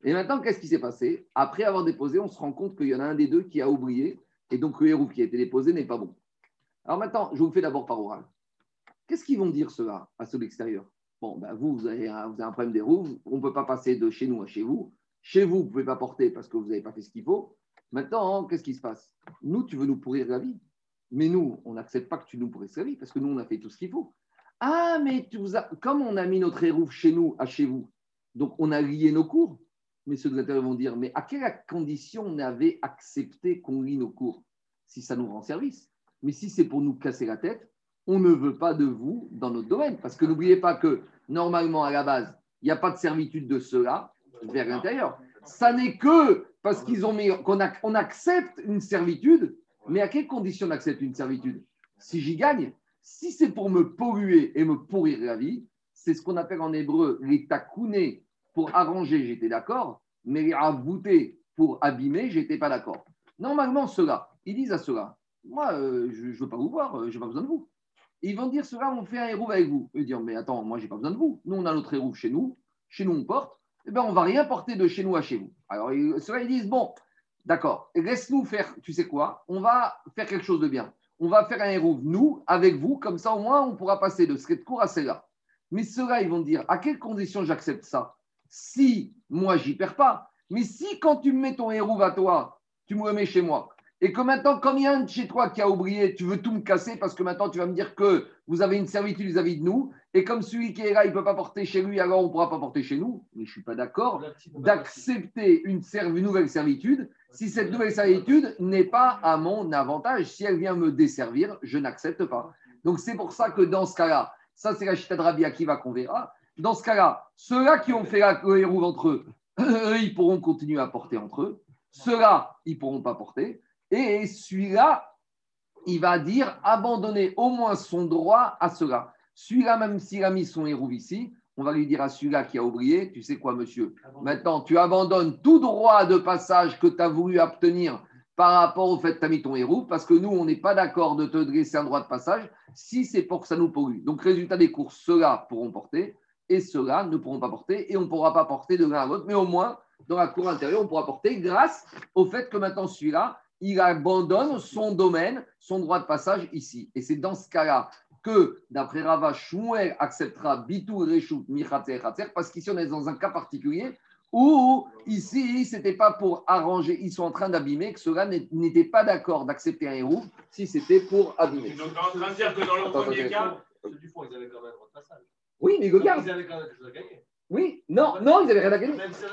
Et maintenant, qu'est-ce qui s'est passé? Après avoir déposé, on se rend compte qu'il y en a un des deux qui a oublié, et donc le hérouve qui a été déposé n'est pas bon. Alors maintenant, je vous fais d'abord par oral. Qu'est-ce qu'ils vont dire, ceux-là, à ceux de l'extérieur? Bon, ben vous, vous avez un, vous avez un problème d'hérouve, on ne peut pas passer de chez nous à chez vous. Chez vous, vous ne pouvez pas porter parce que vous n'avez pas fait ce qu'il faut. Maintenant, hein, qu'est-ce qui se passe? Nous, tu veux nous pourrir la vie. Mais nous, on n'accepte pas que tu nous pourrisses la vie parce que nous, on a fait tout ce qu'il faut. Ah, mais tu vous a... comme on a mis notre hérouve chez nous à chez vous, donc on a lié nos cours. Mais ceux de l'intérieur vont dire, mais à quelle condition on avait accepté qu'on lie nos cours? Si ça nous rend service. Mais si c'est pour nous casser la tête, on ne veut pas de vous dans notre domaine. Parce que n'oubliez pas que, normalement, à la base, il n'y a pas de servitude de ceux-là vers l'intérieur. Ça n'est que parce qu'ils ont mis, qu'on a, on accepte une servitude, mais à quelles conditions on accepte une servitude? Si j'y gagne, si c'est pour me polluer et me pourrir la vie, c'est ce qu'on appelle en hébreu les takounés pour arranger, j'étais d'accord, mais les raboutés pour abîmer, j'étais pas d'accord. Normalement, ceux-là, ils disent à ceux-là, moi, euh, je ne veux pas vous voir, euh, je n'ai pas besoin de vous. Et ils vont dire, ceux-là, on fait un hérouve avec vous. Ils vont dire, mais attends, moi, je n'ai pas besoin de vous. Nous, on a notre hérouve chez nous, chez nous, on porte. Eh bien, on ne va rien porter de chez nous à chez vous. Alors, ceux-là, ils disent, bon, d'accord, laisse-nous faire, tu sais quoi, on va faire quelque chose de bien. On va faire un hérouve, nous, avec vous, comme ça, au moins, on pourra passer de ce de cours à celle-là. Mais ceux-là, ils vont dire, à quelles conditions j'accepte ça? Si, moi, j'y perds pas. Mais si, quand tu me mets ton hérouve à toi, tu me remets chez moi, et que maintenant, comme il y a un de chez toi qui a oublié, tu veux tout me casser parce que maintenant, tu vas me dire que vous avez une servitude vis-à-vis de nous, et comme celui qui est là, il ne peut pas porter chez lui, alors on ne pourra pas porter chez nous. Mais je ne suis pas d'accord d'accepter une, serv- une nouvelle servitude si cette nouvelle servitude n'est pas à mon avantage. Si elle vient me desservir, je n'accepte pas. Donc, c'est pour ça que dans ce cas-là, ça, c'est la chita de Rabbi Akiva qu'on verra. Dans ce cas-là, ceux-là qui ont fait le hérouve entre eux, eux, ils pourront continuer à porter entre eux. Ceux-là, ils ne pourront pas porter. Et celui-là, il va dire abandonner au moins son droit à cela. Celui-là, même s'il a mis son hérouve ici, on va lui dire à celui-là qui a oublié, tu sais quoi, monsieur, maintenant, tu abandonnes tout droit de passage que tu as voulu obtenir par rapport au fait que tu as mis ton hérouve, parce que nous, on n'est pas d'accord de te dresser un droit de passage si c'est pour que ça nous pollue. Donc, résultat des courses, ceux-là pourront porter et ceux-là ne pourront pas porter et on ne pourra pas porter de l'un à l'autre, mais au moins, dans la cour intérieure, on pourra porter grâce au fait que maintenant, celui-là, il abandonne son domaine, son droit de passage ici. Et c'est dans ce cas-là que, d'après Rava, Shmuel acceptera Bitu Reshut Michater Hater, parce qu'ici, on est dans un cas particulier où, ici, c'était pas pour arranger, ils sont en train d'abîmer, que ceux-là n'étaient pas d'accord d'accepter un hérouve si c'était pour abîmer. Donc, on va dire que dans le Attends, premier cas, ceux du fond, ils avaient quand même un droit de passage. Oui, mais regarde. Ils avaient quand même quelque chose à gagner. Oui, non, non, ils n'avaient rien à gagner. Même si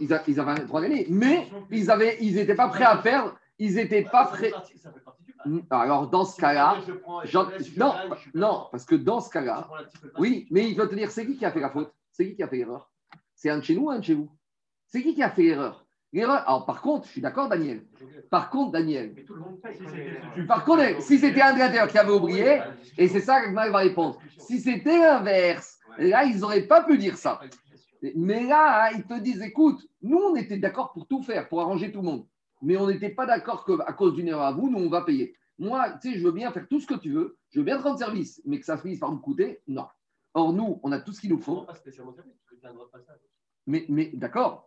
ils, a, ils avaient un droit à gagner, mais ils n'étaient ils pas prêts à perdre. Ils n'étaient bah, pas prêts. Partie, ça fait partie du match. Alors, dans ce si cas-là, je prends, je laisse, je non, là, non, parce que dans ce cas-là, oui, mais il faut te dire, c'est qui qui a fait la faute? C'est qui qui a fait l'erreur? C'est un de chez nous, un de chez vous? C'est qui qui a fait l'erreur? L'erreur. Alors, par contre, je suis d'accord, Daniel. Par contre, Daniel. Mais tout le monde paye. Si par contre, si c'était un de l'intérieur qui avait oublié, et c'est ça que Marc va répondre. Si c'était l'inverse. Là, ils n'auraient pas pu dire ça. Mais là, hein, ils te disent, écoute, nous, on était d'accord pour tout faire, pour arranger tout le monde. Mais on n'était pas d'accord qu'à cause d'une erreur à vous, nous, on va payer. Moi, tu sais, je veux bien faire tout ce que tu veux, je veux bien te rendre service, mais que ça finisse par me coûter, non. Or, nous, on a tout ce qu'il nous faut. Mais, mais d'accord,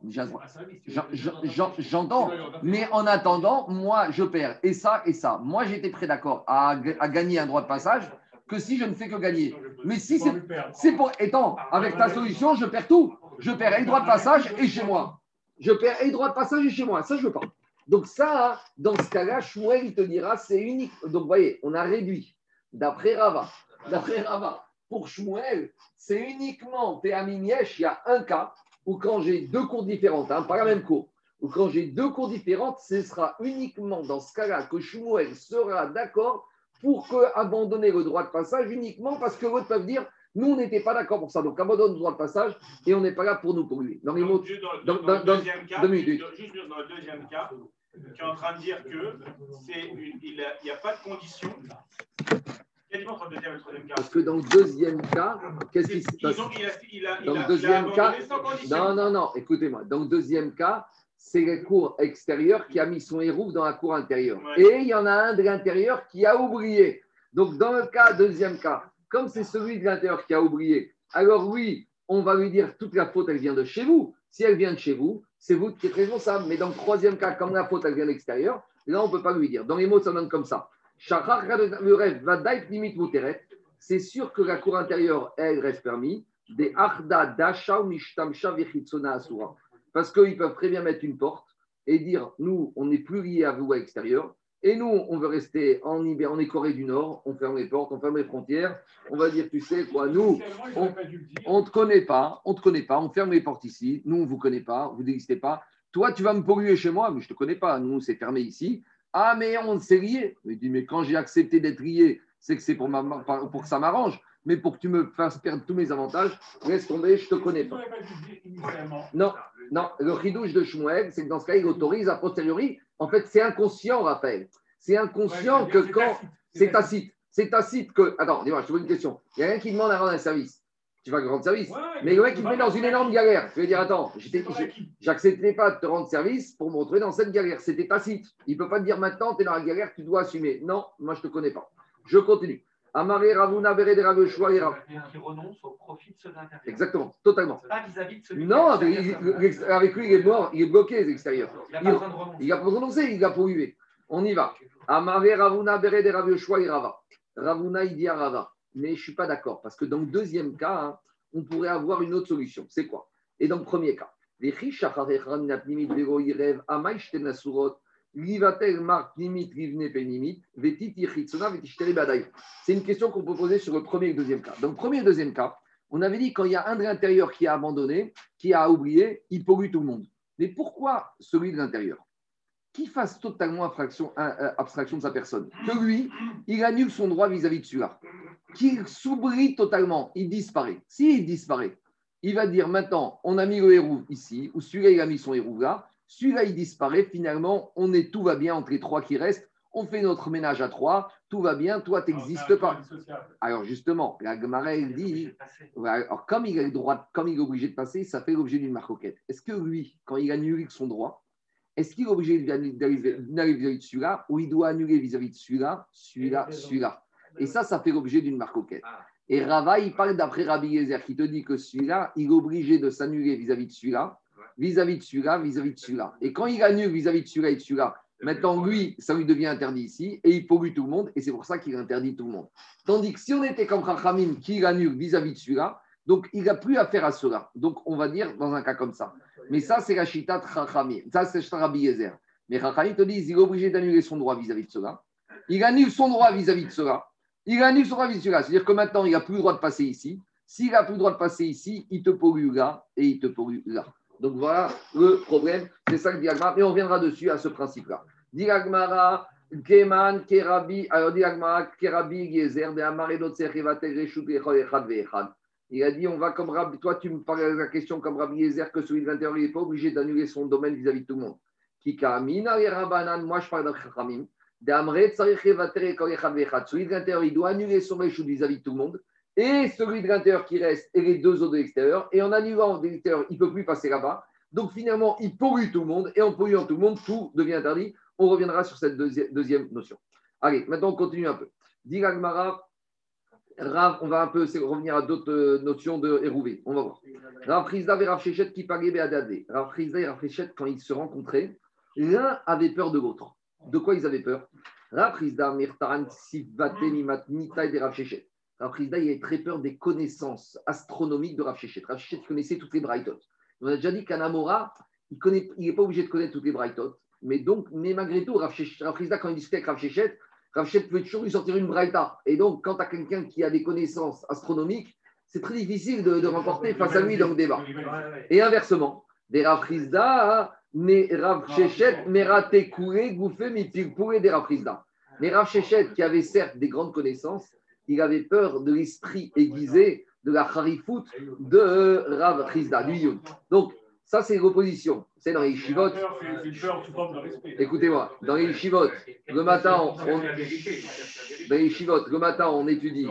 j'entends. Mais en attendant, moi, je perds. Et ça, et ça. Moi, j'étais prêt d'accord à, à gagner un droit de passage. Que si je ne fais que gagner. Mais si c'est, c'est pour. Étant, avec ta solution, je perds tout. Je perds les droits de passage et chez moi. Je perds les droits de passage et chez moi. Ça, je ne veux pas. Donc, ça, dans ce cas-là, Shmuel, il te dira, c'est unique. Donc, vous voyez, on a réduit. D'après Rava, d'après Rava, pour Shmuel, c'est uniquement Théaminiesh, il y a un cas où, quand j'ai deux cours différentes, hein, pas la même cours, où quand j'ai deux cours différentes, ce sera uniquement dans ce cas-là que Shmuel sera d'accord pour que abandonner le droit de passage uniquement parce que l'autre peut dire Nous, on n'était pas d'accord pour ça. Donc, abandonne le droit de passage et on n'est pas là pour nous polluer. Dans, dans, dans, dans, dans, dans le deuxième cas, juste, juste dans le deuxième cas, tu es en train de dire qu'il n'y a pas de condition. Entre le deuxième et le troisième cas. Parce que dans le deuxième cas, qu'est-ce qui se passe? Dans le deuxième cas, non, non, non, écoutez-moi. Dans le deuxième cas, c'est la cour extérieure qui a mis son hérouf dans la cour intérieure. Ouais. Et il y en a un de l'intérieur qui a oublié. Donc, dans le cas, deuxième cas, comme c'est celui de l'intérieur qui a oublié, alors oui, on va lui dire toute la faute, elle vient de chez vous. Si elle vient de chez vous, c'est vous qui êtes responsable. Mais dans le troisième cas, comme la faute, elle vient de l'extérieur, là, on ne peut pas lui dire. Dans les mots, ça donne comme ça. C'est sûr que la cour intérieure, elle reste permis. Parce qu'ils peuvent très bien mettre une porte et dire nous, on n'est plus liés à vous à l'extérieur et nous, on veut rester en Ibérie, on est Corée du Nord, on ferme les portes, on ferme les frontières, on va dire tu sais quoi, nous, on ne te connaît pas, on ne te connaît pas, on ferme les portes ici, nous, on ne vous connaît pas, vous n'existez pas. Toi, tu vas me polluer chez moi, mais je ne te connais pas, nous, c'est fermé ici. Ah, mais on s'est lié. Il dit, mais quand j'ai accepté d'être lié, c'est que c'est pour, ma, pour que ça m'arrange. Mais pour que tu me fasses perdre tous mes avantages, laisse tomber, je ne te connais pas. Non, non, le chidouche de Shmuel, c'est que dans ce cas, il autorise a posteriori. En fait, c'est inconscient, Raphaël. C'est inconscient ouais, que c'est quand. Tacite. C'est tacite. C'est tacite que. Attends, dis-moi, je te pose une question. Il n'y a rien qui demande à rendre un service. Tu vas rendre service. Ouais, mais le mec, il te met dans une énorme galère. Tu vas dire, attends, j'acceptais pas de te rendre service pour me retrouver dans cette galère. C'était tacite. Il ne peut pas te dire, maintenant, tu es dans la galère, tu dois assumer. Non, moi, je ne te connais pas. Je continue. Amaré, Ravuna, Béré, Rav Shua, Rav. Il renonce au profit de ceux de l'intérieur. Exactement, totalement. Pas vis-à-vis de ceux de l'intérieur. Non, avec lui, il est mort, il est bloqué, les extérieurs. Il n'a pas besoin de renoncer. Il n'a pas besoin de renoncer, il a pollué. On y va. Amaré, Ravuna, Béré, Rav Shua, Rav. Ravuna, il dit à Rava. Mais je ne suis pas d'accord, parce que dans le deuxième cas, hein, on pourrait avoir une autre solution. C'est quoi? Et dans le premier cas, c'est une question qu'on peut poser sur le premier et le deuxième cas. Dans le premier et le deuxième cas, on avait dit quand il y a un de l'intérieur qui a abandonné, qui a oublié, il pollue tout le monde. Mais pourquoi celui de l'intérieur? Qu'il fasse totalement abstraction, abstraction de sa personne. Que lui, il annule son droit vis-à-vis de celui-là. Qu'il s'oublie totalement, il disparaît. S'il disparaît, il va dire maintenant, on a mis le hérouf ici, ou celui-là, il a mis son hérouf là, celui-là, il disparaît, finalement, on est, tout va bien entre les trois qui restent, on fait notre ménage à trois, tout va bien, toi, tu n'existes pas. Alors justement, la Gemara, elle dit, alors, comme il a le droit, comme il est obligé de passer, ça fait l'objet d'une maroquette. Est-ce que lui, quand il annule son droit, est-ce qu'il est obligé d'annuler vis-à-vis de celui-là ou il doit annuler vis-à-vis de celui-là, celui-là, celui-là? Et ça, ça fait l'objet d'une maroquette. Et Rava, il parle d'après Rabbi Eliezer qui te dit que celui-là, il est obligé de s'annuler vis-à-vis de celui-là, vis-à-vis de celui-là, vis-à-vis de celui-là. Et quand il annule vis-à-vis de celui-là et de celui-là, maintenant, lui, ça lui devient interdit ici et il pollue tout le monde et c'est pour ça qu'il interdit tout le monde. Tandis que si on était comme Chachamim qui annule vis-à-vis de celui-là, donc, il n'a plus affaire à cela. Donc, on va dire dans un cas comme ça. Mais ça, c'est la chita de Chachamim. Ça, c'est Rabbi Eliezer. Mais Chachamim te dit, il est obligé d'annuler son droit vis-à-vis de cela. Il annule son droit vis-à-vis de cela. Il annule son droit vis-à-vis de cela. C'est-à-dire que maintenant, il n'a plus le droit de passer ici. S'il n'a plus le droit de passer ici, il te pollue là et il te pollue là. Donc, voilà le problème. C'est ça que dit Agmara. Et on reviendra dessus à ce principe-là. Dit Agmara, Keman, Kerabi. Alors, dit Agmara, Kerabi, Eliezer, de Amare, Dotser, Kevater, Reshut, Echol, Echad, Vechad. Il a dit, on va comme Rabbi, toi tu me parles de la question comme Rabbi Eliezer que celui de l'intérieur, il n'est pas obligé d'annuler son domaine vis-à-vis de tout le monde. Kika Amina et Rabbanan, moi je parle de Chachamim, d'Amret, Sarich, Evater, Koyechad, Vechad. Celui de l'intérieur, il doit annuler son réchute vis-à-vis de tout le monde, et celui de l'intérieur qui reste, et les deux autres de l'extérieur, et en annulant de l'extérieur, il ne peut plus passer là-bas. Donc finalement, il pollue tout le monde, et en polluant tout le monde, tout devient interdit. On reviendra sur cette deuxi- deuxième notion. Allez, maintenant on continue un peu. Dit Agmara. Rav, on va un peu revenir à d'autres notions de Hérouvé. On va voir. Rav Chisda et Rav Shesheth qui parlaient Béadadé. Rav Chisda et Rav Shesheth, quand ils se rencontraient, l'un avait peur de l'autre. De quoi ils avaient peur? Rav Chisda, Mirtaran, Sivate, Mimat, Nitaï de Rav Shesheth. Rav Chisda, il avait très peur des connaissances astronomiques de Rav Shesheth. Rav Shesheth connaissait toutes les braïtot. On a déjà dit qu'un Amora, il n'est il pas obligé de connaître toutes les braïtot. Mais donc, mais malgré tout, Rav Chisda, quand il discutait avec Rav Shesheth, Rav Shesheth peut toujours lui sortir une braïta. Et donc, quand tu as quelqu'un qui a des connaissances astronomiques, c'est très difficile de, de remporter face à lui dans le débat. Et inversement, des Rav Chisda, mais Rav Shesheth, mais raté coulé, gouffé, mais il pourrait des Rav Chisda. Mais Rav Shesheth, qui avait certes des grandes connaissances, il avait peur de l'esprit aiguisé de la Harifout de Rav Chisda, du Yud. Donc, ça, c'est l'opposition. C'est dans les Shivot. Écoutez-moi, dans les Shivot, le matin, on, on... dans les Shivot, le matin, on étudie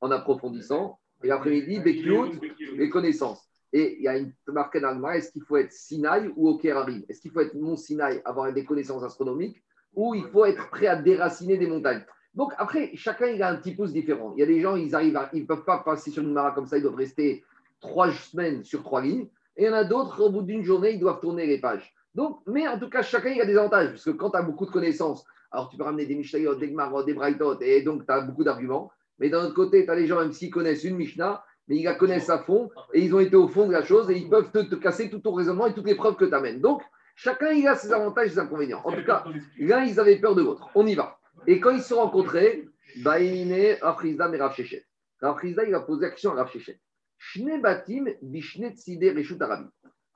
en approfondissant, et l'après-midi, Bekiyut, les connaissances. Et il y a une marque d'Alma, est-ce qu'il faut être Sinaï ou au Kerari? Est-ce qu'il faut être Mont Sinaï, avoir des connaissances astronomiques, ou il faut être prêt à déraciner des montagnes? Donc après, chacun il a un petit pouce différent. Il y a des gens, ils arrivent, à, ils ne peuvent pas passer sur une mara comme ça, ils doivent rester trois semaines sur trois lignes. Et il y en a d'autres, au bout d'une journée, ils doivent tourner les pages. Donc, mais en tout cas, chacun il a des avantages, parce que quand tu as beaucoup de connaissances, alors tu peux ramener des Mishnayot, des Gemara, des Braithot, et donc tu as beaucoup d'arguments. Mais d'un autre côté, tu as les gens, même s'ils connaissent une Mishnah, mais ils la connaissent à fond, et ils ont été au fond de la chose, et ils peuvent te, te casser tout ton raisonnement et toutes les preuves que tu amènes. Donc, chacun il a ses avantages et ses inconvénients. En tout cas, l'un, ils avaient peur de l'autre. On y va. Et quand ils se sont rencontrés, Baïné, Rav Chisda et Rav Shesheth. Rav Chisda, il a posé la question à Rav Shesheth. Shne batim bishne tzide reshut arabi.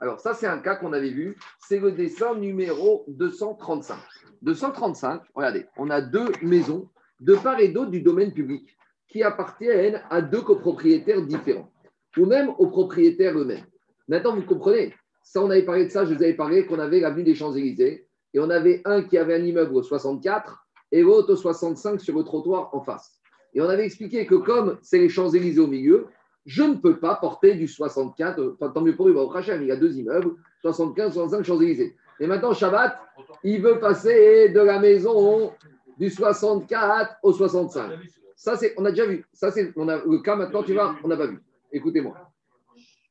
Alors ça, c'est un cas qu'on avait vu. C'est le dessin numéro deux cent trente-cinq. deux cent trente-cinq, regardez, on a deux maisons de part et d'autre du domaine public qui appartiennent à deux copropriétaires différents, ou même aux propriétaires eux-mêmes. Maintenant, vous comprenez, ça, on avait parlé de ça, je vous avais parlé qu'on avait l'avenue des Champs-Élysées, et on avait un qui avait un immeuble au soixante-quatre, et l'autre au soixante-cinq sur le trottoir en face. Et on avait expliqué que comme c'est les Champs-Élysées au milieu, je ne peux pas porter du soixante-quatre, enfin, tant mieux pour lui, bah, au Krachem, il y a deux immeubles, soixante-quinze, soixante-cinq, Champs-Élysées. Et maintenant, Shabbat, il veut passer de la maison du soixante-quatre au soixante-cinq. Ça, c'est, on a déjà vu. Ça, c'est, on a, le cas maintenant, tu vois, on n'a pas vu. Écoutez-moi.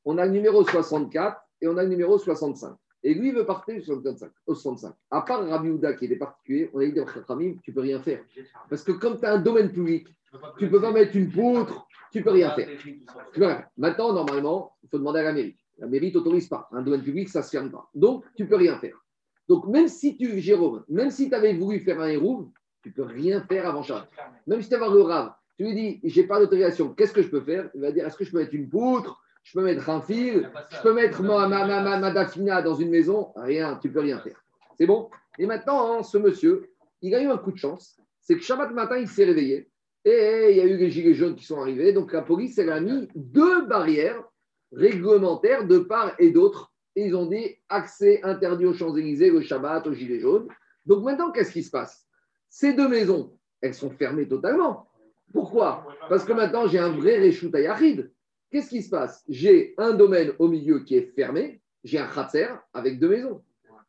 On a le numéro soixante-quatre et on a le numéro soixante-cinq. Et lui, il veut partir au soixante-cinq. À part Rabbi Houda qui est des particuliers, on a dit, tu ne peux rien faire. Parce que comme tu as un domaine public, tu ne peux pas mettre une poutre, tu ne peux rien faire. Maintenant, normalement, il faut demander à la mairie. La mairie ne t'autorise pas. Un domaine public, ça ne se ferme pas. Donc, tu ne peux rien faire. Donc, même si tu, Jérôme, même si tu avais voulu faire un héroum, tu ne peux rien faire avant Shabbat. Même si tu avais le Rav, tu lui dis, je n'ai pas d'autorisation, qu'est-ce que je peux faire? Il va dire, est-ce que je peux mettre une poutre? Je peux mettre un fil, je peux mettre ma, ma, ma, ma, ma dafina dans une maison, rien, tu ne peux rien faire. C'est bon? Et maintenant, hein, ce monsieur, il a eu un coup de chance, c'est que Shabbat matin, il s'est réveillé et il y a eu les gilets jaunes qui sont arrivés, donc la police, elle a mis deux barrières réglementaires de part et d'autre. Et ils ont dit accès interdit aux Champs-Élysées, au Shabbat, aux gilets jaunes. Donc maintenant, qu'est-ce qui se passe? Ces deux maisons, elles sont fermées totalement. Pourquoi? Parce que maintenant, j'ai un vrai Réchouta Yachid. Qu'est-ce qui se passe? J'ai un domaine au milieu qui est fermé, j'ai un khatser avec deux maisons.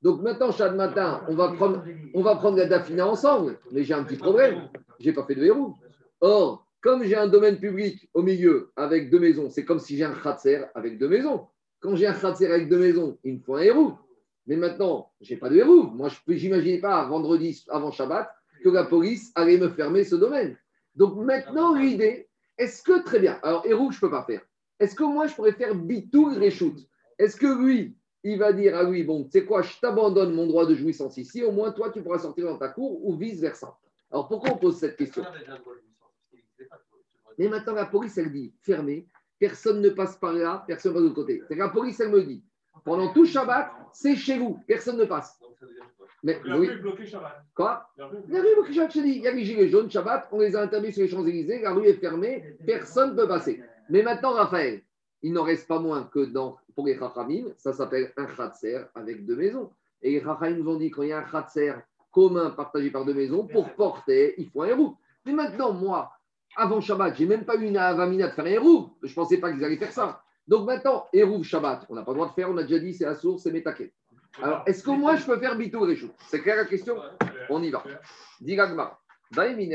Donc maintenant, chaque matin, on va prendre, on va prendre la dafina ensemble, mais j'ai un petit problème, je n'ai pas fait de verrou. Or, comme j'ai un domaine public au milieu avec deux maisons, c'est comme si j'ai un khatser avec deux maisons. Quand j'ai un khatser avec deux maisons, il me faut un verrou. Mais maintenant, je n'ai pas de verrou. Moi, je n'imaginais pas vendredi avant Shabbat que la police allait me fermer ce domaine. Donc maintenant, l'idée, est-ce que très bien, alors verrou, je ne peux pas faire. Est-ce que moi, je pourrais faire bitoul réchout? Est-ce que lui, il va dire à lui, bon, tu sais quoi, je t'abandonne mon droit de jouissance ici, au moins, toi, tu pourras sortir dans ta cour ou vice-versa. Alors, pourquoi on pose cette question? Mais maintenant, la police, elle dit, fermé, personne ne passe par là, personne ne va de l'autre côté. C'est que la police, elle me dit, pendant tout Shabbat, c'est chez vous, personne ne passe. Mais la rue est bloquée Shabbat. Quoi? La rue est bloquée Shabbat, je te dis, il y a les gilets jaunes, Shabbat, on les a interdits sur les Champs-Élysées, la rue est fermée, personne ne peut passer. Mais maintenant, Raphaël, il n'en reste pas moins que dans, pour les Chachamim, ça s'appelle un khatser avec deux maisons. Et les Chachamim nous ont dit quand il y a un khatser commun partagé par deux maisons, pour porter, il faut un hérouf. Mais maintenant, moi, avant Shabbat, je n'ai même pas eu une avamina de faire un hérouf. Je ne pensais pas qu'ils allaient faire ça. Donc maintenant, hérouf Shabbat, on n'a pas le droit de faire, on a déjà dit, c'est la source, c'est métaquet. Alors, est-ce que moi, je peux faire bitou réchou? C'est clair la question? On y va. Digagma. Il y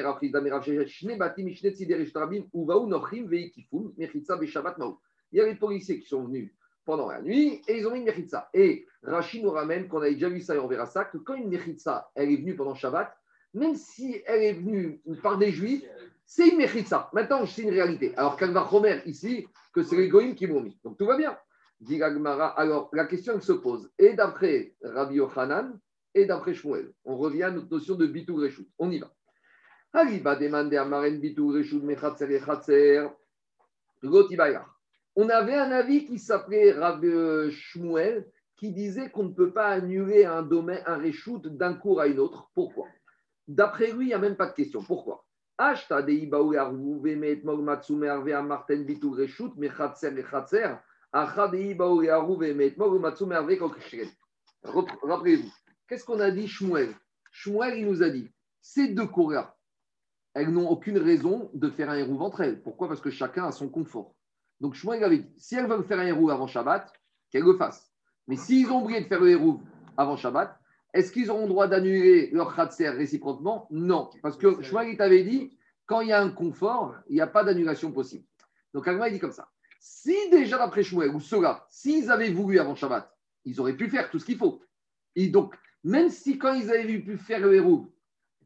a des policiers qui sont venus pendant la nuit et ils ont mis une mechitsa. Et Rachid nous ramène qu'on avait déjà vu ça et on verra ça, que quand une mechitsa elle est venue pendant Shabbat, même si elle est venue par des juifs, c'est une mechitsa. Maintenant, c'est une réalité. Alors qu'elle va remettre ici que c'est les goïms qui l'ont mis. Donc tout va bien. Dit l'Agmara. Alors la question elle se pose, et d'après Rav Yohanan et d'après Shmuel, on revient à notre notion de bitou réchout. On y va. On avait un avis qui s'appelait Rabbi Shmuel qui disait qu'on ne peut pas annuler un domaine, un réchout d'un cours à une autre. Pourquoi? D'après lui, il n'y a même pas de question. Pourquoi? Rappelez-vous, qu'est-ce qu'on a dit Shmuel Shmuel, il nous a dit, ces deux Korah, elles n'ont aucune raison de faire un hérouve entre elles. Pourquoi? Parce que chacun a son confort. Donc Shmuel avait dit, si elles veulent faire un hérouve avant Shabbat, qu'elles le fassent. Mais s'ils ont oublié de faire le hérouve avant Shabbat, est-ce qu'ils auront le droit d'annuler leur khatser réciproquement? Non. Parce que Shmuel, il t'avait dit, quand il y a un confort, il n'y a pas d'annulation possible. Donc Agma, il dit comme ça. Si déjà d'après Shmuel, ou ceux-là, s'ils avaient voulu avant Shabbat, ils auraient pu faire tout ce qu'il faut. Et donc, même si quand ils avaient pu faire le hérouve,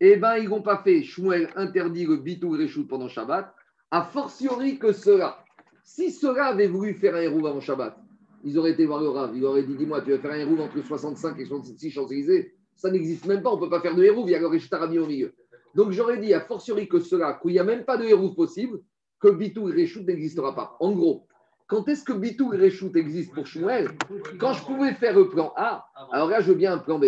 eh bien, ils n'ont pas fait. Shmuel interdit le bitou réchout pendant Shabbat, a fortiori que ceux-là. Si ceux-là avaient voulu faire un hérouve avant Shabbat, ils auraient été voir le Rav, ils auraient dit, dis-moi, tu vas faire un hérouve entre soixante-cinq et soixante-six Champs-Élysées, ça n'existe même pas, on ne peut pas faire de hérouve, il y a le Réchita Rabi au milieu. Donc j'aurais dit, a fortiori que cela, qu'il n'y a même pas de hérouve possible, que Bitou et Réchout n'existera pas. En gros, quand est-ce que Bitou et Réchout existent pour Shmuel? Quand je pouvais faire le plan A, alors là, je veux bien un plan B.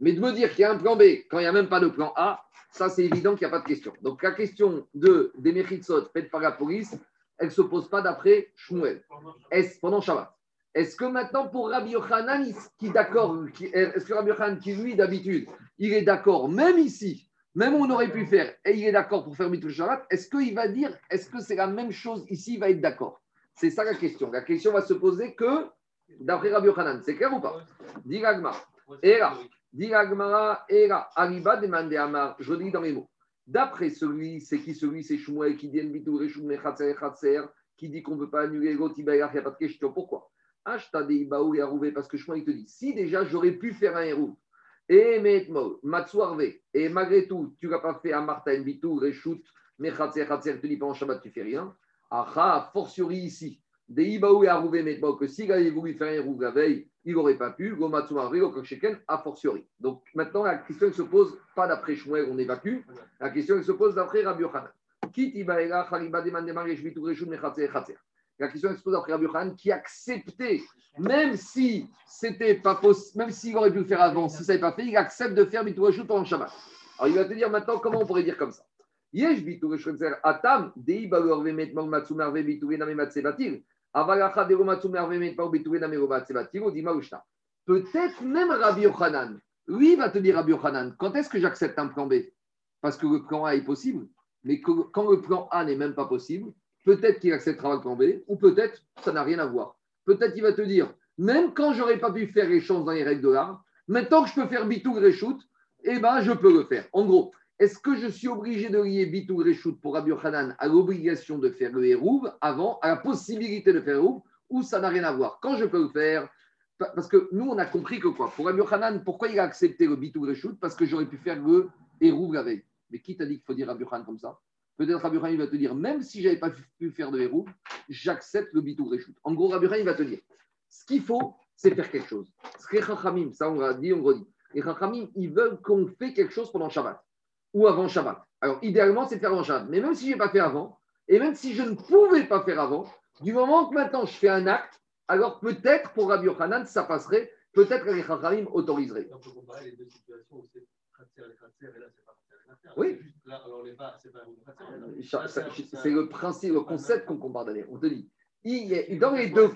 Mais de me dire qu'il y a un plan B, quand il n'y a même pas de plan A, ça c'est évident qu'il n'y a pas de question. Donc la question de, des Mechitsot faites par la police, elle ne se pose pas d'après Shmuel. Est-ce pendant Shabbat? Est-ce que maintenant pour Rabbi Yohanan, qui d'accord, qui, est-ce que Rabbi Yohanan, qui lui d'habitude, il est d'accord, même ici, même on aurait pu faire, et il est d'accord pour faire Bitul Shabbat, est-ce qu'il va dire, est-ce que c'est la même chose ici, il va être d'accord? C'est ça la question. La question va se poser que d'après Rabbi Yohanan, c'est clair ou pas? Diragma, Era, Diragma, Era, Ariba demande Amar, je dis dans les mots. D'après celui, c'est qui celui? C'est Shmuel qui dit Bitul Reshut Mechatzer Chatzer, qui dit qu'on ne peut pas annuler l'autre, il n'y a pas de question. Pourquoi? Parce que Shmuel il te dit, si déjà j'aurais pu faire un hérouve, et et malgré tout, tu ne l'as pas fait à Martin Bitou, Réchout, Mechatzer, Khatzer, te dis pendant Shabbat, tu ne fais rien. Aha, fortiori ici, que s'il avait voulu faire un hérouve la veille, il n'aurait pas pu, go Matsuarve, go Koksheken, a fortiori. Donc maintenant, la question ne se pose pas d'après Shmuel, on évacue, la question elle se pose d'après Rabbi Yohanan. La question expose après Rabbi Hanan qui acceptait, même si c'était pas possible, même s'il aurait pu le faire avant, si ça n'est pas fait, il accepte de faire Bitou Reshut pendant Shabbat. Alors il va te dire maintenant comment on pourrait dire comme ça. Yesh Bitou Reshut Atam Dei Balor Vemet Mal Matsumarve Bitou Ename Matsebatil Avalacha Deo Matsumarve Met Mal Bitou Ename Matsebatil Odima Ushta. Peut-être même Rabbi Hanan, lui va te dire Rabbi Hanan, quand est-ce que j'accepte un plan B? Parce que le plan A est possible, mais que, quand le plan A n'est même pas possible. Peut-être qu'il acceptera le plan B, ou peut-être ça n'a rien à voir. Peut-être qu'il va te dire, même quand je n'aurais pas pu faire les chances dans les règles de l'art, maintenant que je peux faire Bitou Réchout, eh ben je peux le faire. En gros, est-ce que je suis obligé de lier Bitou Réchout pour Rabbi Hanan à l'obligation de faire le hérouve avant, à la possibilité de faire le hérouve, ou ça n'a rien à voir? Quand je peux le faire, parce que nous on a compris que quoi? Pour Rabbi Hanan, pourquoi il a accepté le Bitou Réchout? Parce que j'aurais pu faire le hérouve la veille. Mais qui t'a dit qu'il faut dire Rabbi Hanan comme ça? Peut-être Rabbi Hanan va te dire, même si je n'avais pas pu faire de hérouve, j'accepte le bitou réchout. En gros, Rabbi Hanan va te dire, ce qu'il faut, c'est faire quelque chose. Ce que les Chachamim, ça on l'a dit, on redit. Les Chachamim, ils veulent qu'on fait quelque chose pendant Shabbat ou avant Shabbat. Alors, idéalement, c'est de faire avant Shabbat. Mais même si je n'ai pas fait avant, et même si je ne pouvais pas faire avant, du moment que maintenant je fais un acte, alors peut-être pour Rabbi Hanan, ça passerait, peut-être que les Chachamim autoriseraient. On peut comparer les deux situations où c'est Khatser et Khatser, et là, c'est pas. Oui, c'est le principe, le concept qu'on compare d'ailleurs. On te dit, il est, dans les deux,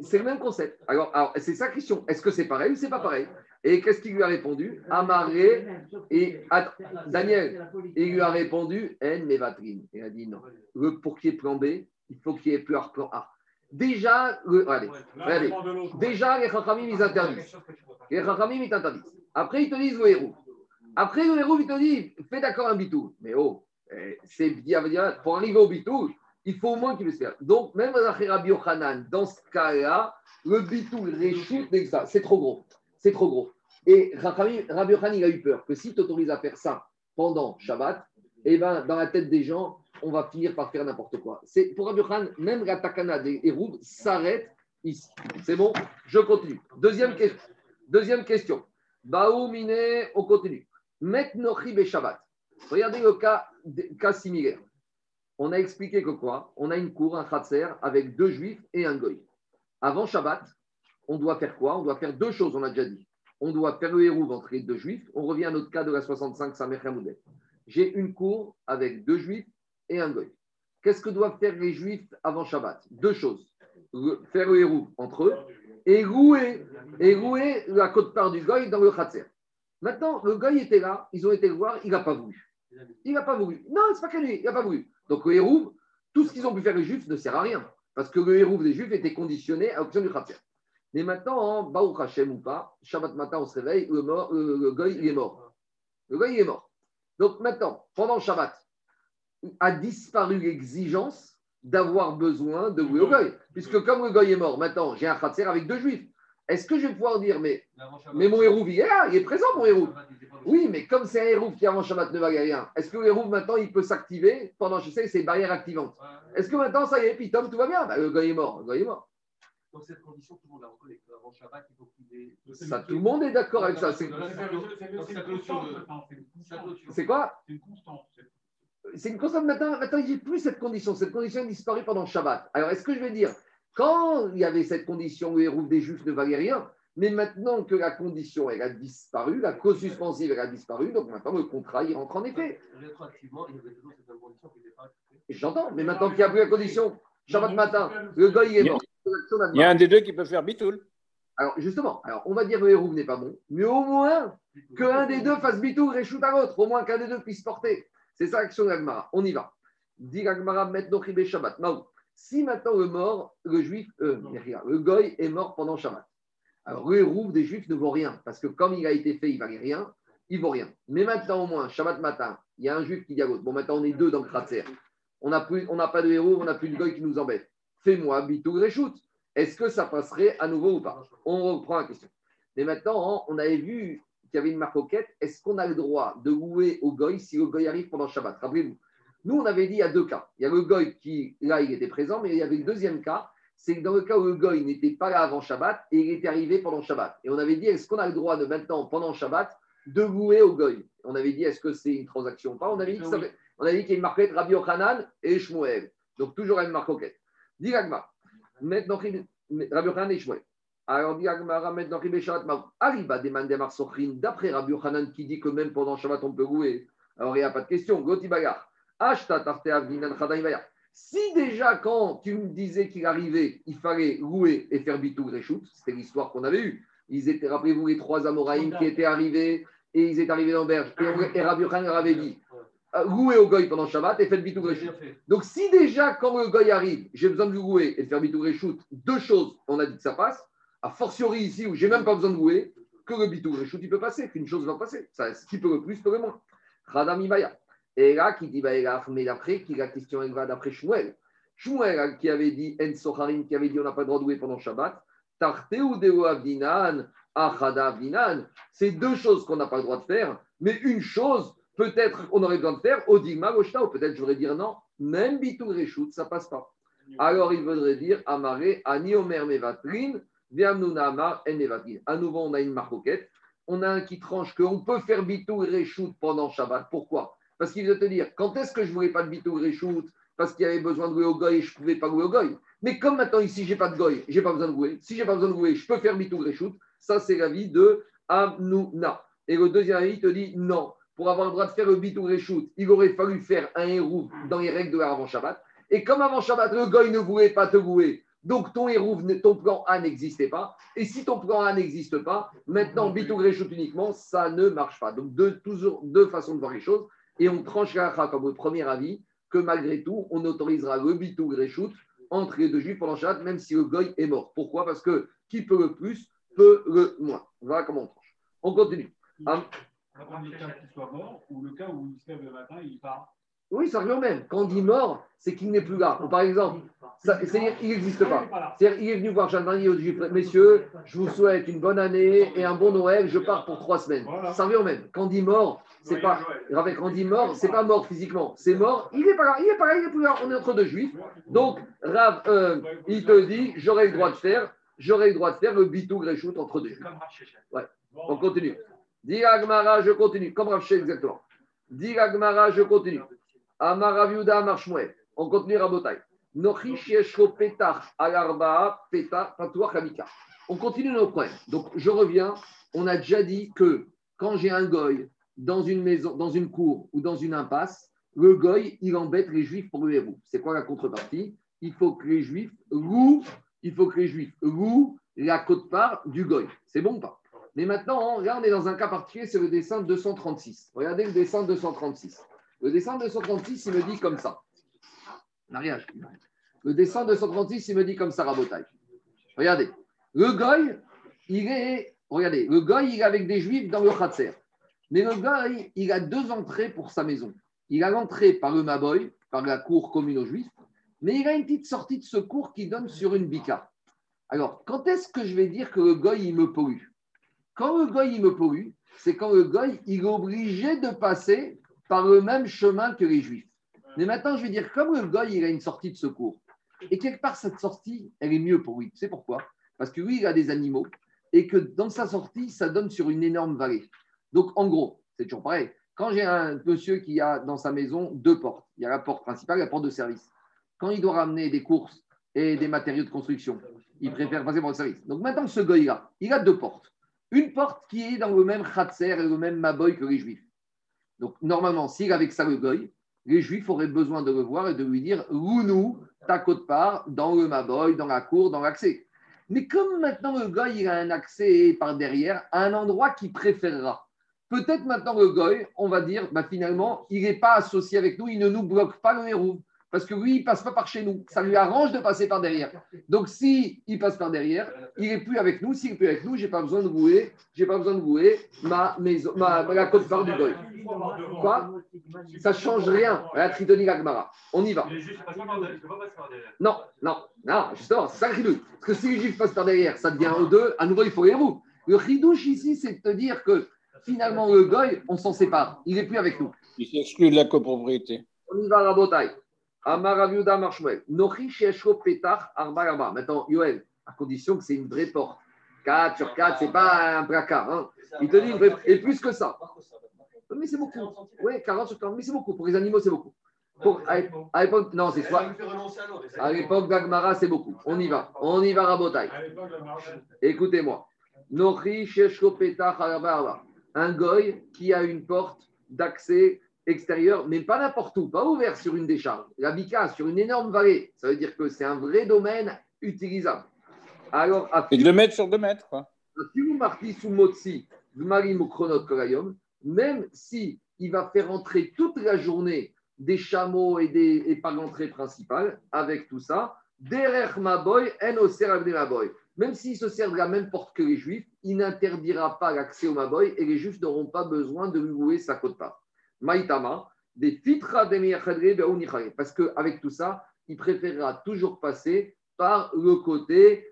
c'est le même concept. Alors, alors c'est sa question. Est-ce que c'est pareil ou c'est pas pareil? Et qu'est-ce qu'il lui a répondu? Amarré et à, Daniel. Il lui a répondu, N Mevatrine. Il a dit non. Le, pour qu'il y ait plan B, il faut qu'il y ait plus un plan A. Déjà, le, allez, allez, déjà les Chachamim ils interdisent. Les Chachamim ils interdisent. Après ils te disent le héros. Après, le héros, il te dit, fais d'accord un bitou. Mais oh, c'est pour arriver au bitou, il faut au moins qu'il puisse faire. Donc, même Rabbi Yohanan, dans ce cas-là, le bitou, le réchout, c'est trop gros. C'est trop gros. Et Rabbi Yohanan, il a eu peur que si tu autorises à faire ça pendant Shabbat, eh ben, dans la tête des gens, on va finir par faire n'importe quoi. C'est, pour Rabbi Yohanan, même la takana des héros s'arrête ici. C'est bon, je continue. Deuxième question. Deuxième question. Baou Miné, on continue. Met Nochib et Shabbat. Regardez le cas, cas similaire. On a expliqué que quoi? On a une cour, un khatser, avec deux juifs et un goy. Avant Shabbat, on doit faire quoi? On doit faire deux choses, on a déjà dit. On doit faire le hérouve entre les deux juifs. On revient à notre cas de la soixante-cinq Samech Hamoudel. j'ai une cour avec deux juifs et un goy. Qu'est-ce que doivent faire les juifs avant Shabbat? Deux choses. Faire le hérouve entre eux et rouer, et rouer la côte-part du goy dans le khatser. Maintenant, le goy était là, ils ont été le voir, il n'a pas voulu. Il n'a pas voulu. Non, c'est pas qu'à lui, il n'a pas voulu. Donc le hérouve, tout ce qu'ils ont pu faire les juifs ne sert à rien. Parce que le hérouve des juifs était conditionné à l'option du khatser. Mais maintenant, en Baruch Hashem ou pas, Shabbat matin, on se réveille, le, mort, le, le goy, il est mort. Le goy, il est mort. Donc maintenant, pendant Shabbat, a disparu l'exigence d'avoir besoin de louer au goy. Puisque comme le goy est mort, maintenant, j'ai un khatser avec deux juifs. Est-ce que je vais pouvoir dire, mais, mais mon hérouve, il est là, il est présent, mon hérouve. Oui, mais comme c'est un hérouve qui, avant Shabbat, ne valait rien, est-ce que le hérouve, maintenant, il peut s'activer pendant, je sais, c'est une barrière activante. Est-ce que maintenant, ça y est, puis Tom, tout va bien? Bah, le goy est mort, le goy est mort. Dans cette condition, tout le monde la reconnaît. Avant Shabbat, il faut qu'il ait... Ça, tout le monde est d'accord avec ça. C'est quoi? C'est une constante. C'est une constante. Maintenant, il n'y a plus cette condition. Cette condition est disparue pendant Shabbat. Alors, est-ce que je vais dire, quand il y avait cette condition où les roues des Juifs ne valaient rien, mais maintenant que la condition elle a disparu, la cause suspensive elle a disparu, donc maintenant le contrat il rentre en effet. Rétroactivement, il y avait toujours cette condition qui n'était pas... J'entends, mais maintenant qu'il n'y a plus la condition, Shabbat matin, le goy est mort. Il y a un des deux qui peut faire bitoul. Alors justement, alors on va dire que le hérouve n'est pas bon, mais au moins qu'un des deux fasse bitoul et shoot à l'autre, au moins qu'un des deux puisse porter. C'est ça l'action de l'Agmara. On y va. Dit l'Agmara, maintenant Ribé Shabbat. Maou. Si maintenant le mort, le juif, euh, le goy est mort pendant Shabbat. Alors le hérouve des juifs ne vaut rien, parce que comme il a été fait, il ne valait rien, il ne vaut rien. Mais maintenant au moins, Shabbat matin, il y a un juif qui dit à l'autre, bon maintenant on est deux dans le cratère, on n'a pas de hérouve, on n'a plus de goy qui nous embête. Fais-moi bitoul réchoute. Est-ce que ça passerait à nouveau ou pas? On reprend la question. Mais maintenant, on avait vu qu'il y avait une maroquette. Est-ce qu'on a le droit de louer au goy si le goy arrive pendant Shabbat? Rappelez-vous. Nous, on avait dit il y a deux cas. Il y a le goy qui, là, il était présent, mais il y avait le deuxième cas. C'est que dans le cas où le goy n'était pas là avant Shabbat et il était arrivé pendant Shabbat. Et on avait dit, est-ce qu'on a le droit de maintenant, pendant Shabbat, de louer au goy? On avait dit, est-ce que c'est une transaction ou pas? On avait dit qu'il oui. qu y a une maroquette Rabbi Yohanan et Shmuel. Donc, toujours la même maroquette. Diragma, maintenant Rabbi Hanan et Shmuel. Alors Diragma, maintenant Ribé Shabbat Maou. Arriba demande Marsochin, d'après Rabbi Hanan qui dit que même pendant Shabbat on peut louer. Alors il n'y a pas de question. Goti Bagar. Ashta Tarte Avdinan Khadaï Bagar. Si déjà quand tu me disais qu'il arrivait, il fallait louer et faire bitou Gréchout, c'était l'histoire qu'on avait eue. Ils étaient, rappelez-vous, les trois Amoraïm qui étaient arrivés et ils étaient arrivés dans Berge. Et Rabbi Hanan leur avait dit. Louer au goy pendant Shabbat et faites bitou réchoute. Donc, si déjà, quand le goy arrive, j'ai besoin de louer et de faire bitou réchoute, deux choses, on a dit que ça passe. A fortiori, ici, où j'ai même pas besoin de louer, que le bitou réchoute, il peut passer, qu'une chose va passer. Ça, ce qui peut le plus, peut le moins. Radam Ibaya. Et là, qui dit, mais d'après, qui la question, elle va d'après Shmuel. Shmuel, qui avait dit, En Soharim, qui avait dit, on n'a pas le droit de louer pendant Shabbat. Tarté ou Deo Avdinan, Achada Avdinan. C'est deux choses qu'on n'a pas le droit de faire, mais une chose. Peut-être on aurait besoin de faire Odigma Goshta, ou peut-être je voudrais dire non, même Bitou Réchout, ça passe pas. Alors il voudrait dire Amare, Ani Omer Mevatrin, Viamnouna Amar En Mevatrin. À nouveau, on a une marcoquette, on a un qui tranche qu'on peut faire Bitou Réchout pendant Shabbat. Pourquoi? Parce qu'il veut te dire quand est-ce que je ne voulais pas de Bitou Réchout? Parce qu'il y avait besoin de louer au goy et je ne pouvais pas louer au goy. Mais comme maintenant ici, je n'ai pas de goy, je n'ai pas besoin de louer. Si je n'ai pas besoin de louer, je peux faire Bitou Réchout. Ça, c'est l'avis de Amnouna. Et le deuxième avis te dit non. Pour avoir le droit de faire le bitou réchoute, il aurait fallu faire un hérouve dans les règles de la avant Shabbat. Et comme avant Shabbat, le goy ne voulait pas te louer, donc ton hérouve, ton plan A n'existait pas. Et si ton plan A n'existe pas, maintenant bitou réchoute uniquement, ça ne marche pas. Donc deux, toujours deux façons de voir les choses. Et on tranche la comme le premier avis que malgré tout, on autorisera le bitou réchoute entre les deux juifs pendant Shabbat, même si le goy est mort. Pourquoi? Parce que qui peut le plus, peut le moins. Voilà comment on tranche. On continue. Hum. Le cas qu'il soit mort ou le cas où il se lève le matin et il part. Oui, ça revient même. Quand on dit mort, c'est qu'il n'est plus là. Ou par exemple, c'est-à-dire qu'il n'existe pas. C'est-à-dire il est venu voir Jean-Marie au Juif. Messieurs, je vous souhaite une bonne année et un bon Noël. Je pars pour trois semaines. Voilà. Ça revient même. Quand on dit mort, c'est pas. Avec quand on dit mort, c'est pas mort physiquement. C'est mort. Il n'est pas là. Il n'est pas là. Il n'est plus là. On est entre deux Juifs. Donc, Rav, euh, il te dit, j'aurai le droit de faire, j'aurai le droit de faire le bitou gréchoute entre deux Juifs. Ouais. On continue. Dis Agmara, je continue. Comme Rav Shesheth exactement. Dis Agmara, je continue. Amar Rav Yehuda, Amar Shmuel. On continue Rabotai. Nochi sheyesho petach al arba'a petach patuach hamikra. On continue nos problèmes. Donc je reviens. On a déjà dit que quand j'ai un goy dans une maison, dans une cour ou dans une impasse, le goy, il embête les juifs pour le hérou. C'est quoi la contrepartie? Il faut que les juifs louent, il faut que les juifs louent la quote-part du goy. C'est bon ou pas? Mais maintenant, là, on est dans un cas particulier, c'est le dessin deux cent trente-six. Regardez le dessin deux cent trente-six. Le dessin deux cent trente-six, il me dit comme ça. Mariage. Le dessin deux cent trente-six, il me dit comme ça, rabotage. Regardez. Le goy, il est. Regardez, le goy, il est avec des juifs dans le khatser. Mais le goy, il a deux entrées pour sa maison. Il a l'entrée par le Maboy, par la cour commune aux juifs, mais il a une petite sortie de secours qui donne sur une bika. Alors, quand est-ce que je vais dire que le goy, il me pollue? Quand le goy, il me pollue, c'est quand le goy, il est obligé de passer par le même chemin que les juifs. Mais maintenant, je vais dire, comme le goy, il a une sortie de secours, et quelque part, cette sortie, elle est mieux pour lui. Tu sais pourquoi? Parce que lui, il a des animaux, et que dans sa sortie, ça donne sur une énorme vallée. Donc, en gros, c'est toujours pareil. Quand j'ai un monsieur qui a dans sa maison deux portes, il y a la porte principale et la porte de service. Quand il doit ramener des courses et des matériaux de construction, il préfère passer par le service. Donc maintenant, ce gars-là, il a deux portes. Une porte qui est dans le même khatser et le même maboy que les juifs. Donc normalement, s'il avait que ça le goy, les juifs auraient besoin de le voir et de lui dire « Lounou, ta quote-part, dans le maboy, dans la cour, dans l'accès ». Mais comme maintenant le goy, il a un accès par derrière à un endroit qu'il préférera. Peut-être maintenant le goy, on va dire, bah finalement, il n'est pas associé avec nous, il ne nous bloque pas le hérouve, parce que lui, il ne passe pas par chez nous. Ça lui arrange de passer par derrière. Donc, s'il si passe par derrière, il n'est plus avec nous. S'il n'est plus avec nous, je n'ai pas besoin de louer, j'ai pas besoin de louer ma maison, ma, la côte-part du goy. Quoi? Ça ne change rien. La Tridonie Gagmara. On y va. Non, non, non, justement, c'est ça le chidouche. Parce que si les juifs passent par derrière, ça devient un deux, à nouveau, il faut hérouve. Le chidouche ici, c'est de te dire que finalement, le goy, on s'en sépare. Il n'est plus avec nous. Il s'exclut de la copropriété. On y va à la bataille. Maintenant, Yoel, à condition que c'est une vraie porte. quatre sur quatre, c'est pas un placard. Hein. Il te dit, vraie... et plus que ça. Mais c'est beaucoup. Oui, quarante sur quarante, mais c'est beaucoup. Pour les animaux, c'est beaucoup. Pour... À l'époque, non, c'est soit. À l'époque d'Agmara, c'est beaucoup. On y va. On y va, Rabotai. Écoutez-moi. Un goy qui a une porte d'accès extérieur, mais pas n'importe où, pas ouvert sur une décharge. La Bika, sur une énorme vallée, ça veut dire que c'est un vrai domaine utilisable. Alors, à et deux mètres sur deux mètres, quoi. Si vous marquez sous Motsi, même si il va faire entrer toute la journée des chameaux et, des, et par l'entrée principale, avec tout ça, derrière Maboy, même s'il se sert de la même porte que les Juifs, il n'interdira pas l'accès au Maboy et les Juifs n'auront pas besoin de lui louer sa quote-part. Maïtama, des titras des miyachadri be'onichare. Parce qu'avec tout ça, il préférera toujours passer par le côté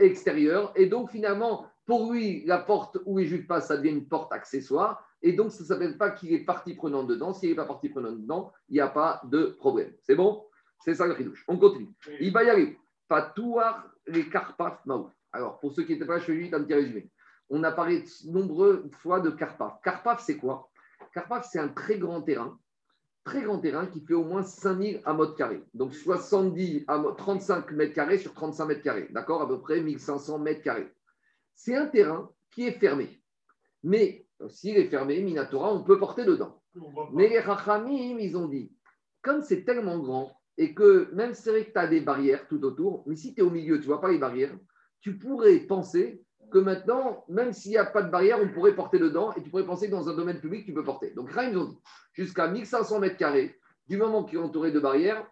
extérieur. Et donc, finalement, pour lui, la porte où les juifs passent, ça devient une porte accessoire. Et donc, ça ne s'appelle pas qu'il est partie prenante dedans. S'il n'est pas partie prenante dedans, il n'y a pas de problème. C'est bon? C'est ça le chidouche. On continue. Il va y aller. Patouar les karpaf maou. Alors, pour ceux qui n'étaient pas là, je vais juste un petit résumé. On a parlé de nombreuses fois de karpaf. Karpaf, c'est quoi? Karpaf, c'est un très grand terrain, très grand terrain qui fait au moins cinq mille amotes carrés. Donc, soixante-dix à trente-cinq mètres carrés sur trente-cinq mètres carrés. D'accord? À peu près mille cinq cents mètres carrés. C'est un terrain qui est fermé. Mais s'il est fermé, Minatora, on peut porter dedans. Mais les Rachamim, ils ont dit, comme c'est tellement grand et que même c'est vrai que tu as des barrières tout autour, mais si tu es au milieu, tu ne vois pas les barrières, tu pourrais penser que maintenant, même s'il n'y a pas de barrière, on pourrait porter dedans et tu pourrais penser que dans un domaine public, tu peux porter. Donc, là, ils ont dit, jusqu'à mille cinq cents mètres carrés, du moment qu'il est entouré de barrières,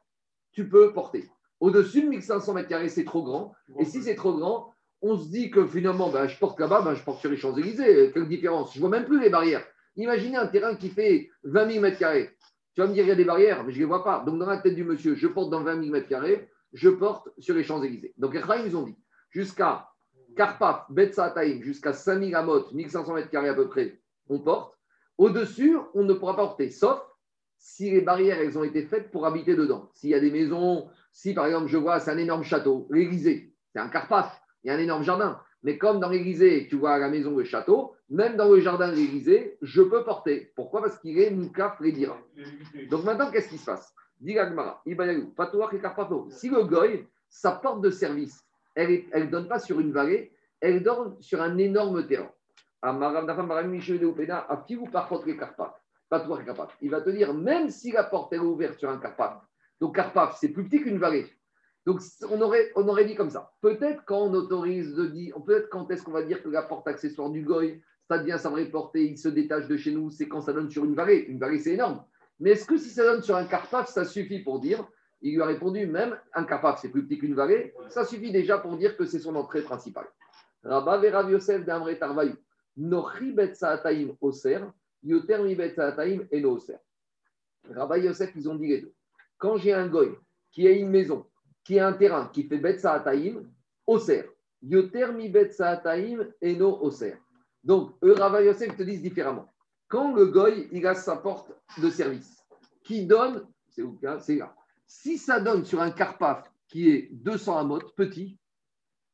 tu peux porter. Au-dessus de mille cinq cents mètres carrés, c'est trop grand. Et si c'est trop grand, on se dit que finalement, ben, je porte là-bas, ben, je porte sur les Champs-Élysées. Quelle différence? Je ne vois même plus les barrières. Imaginez un terrain qui fait vingt mille mètres carrés. Tu vas me dire, il y a des barrières, mais je ne les vois pas. Donc, dans la tête du monsieur, je porte dans vingt mille mètres carrés, je porte sur les Champs-Élysées. Donc, là, ils ont dit, jusqu'à Karpaf, Betsataïm, jusqu'à cinq mille amotes, mille cinq cents mètres carrés à peu près, on porte. Au-dessus, on ne pourra pas porter, sauf si les barrières, elles ont été faites pour habiter dedans. S'il y a des maisons, si par exemple, je vois, c'est un énorme château, l'Élysée, c'est un Karpaf, il y a un énorme jardin. Mais comme dans l'Élysée, tu vois à la maison, le château, même dans le jardin de l'Élysée, je peux porter. Pourquoi? Parce qu'il est Mouka Fredira. Donc maintenant, qu'est-ce qui se passe? Digagmara, Ibanagou, Patouak et Karpafo. Si le goy, sa porte de service, elle ne donne pas sur une vallée, elle donne sur un énorme terrain. Il va te dire, même si la porte est ouverte sur un Carpath, donc Carpath, c'est plus petit qu'une vallée. Donc on aurait, on aurait dit comme ça. Peut-être quand on autorise de dire, peut-être quand est-ce qu'on va dire que la porte accessoire du Goy, ça devient sa vraie porte et il se détache de chez nous, c'est quand ça donne sur une vallée. Une vallée, c'est énorme. Mais est-ce que si ça donne sur un Carpath, ça suffit pour dire? Il lui a répondu, même un Carpath, c'est plus petit qu'une vallée, ça suffit déjà pour dire que c'est son entrée principale. Rabba ve Rav Yosef d'Amre Tarvaï. Nochi bet saataim oser, yoter mi bet saataim eno oser. Rabba Yosef, ils ont dit les deux. Quand j'ai un goy qui a une maison, qui a un terrain, qui fait bet saataim, oser, yoter mi bet saataim eno oser. Donc, eux, Rabba Yosef, te disent différemment. Quand le goy, il a sa porte de service, qui donne, c'est où, hein, c'est là. Si ça donne sur un Carpath qui est deux cents amot, petit,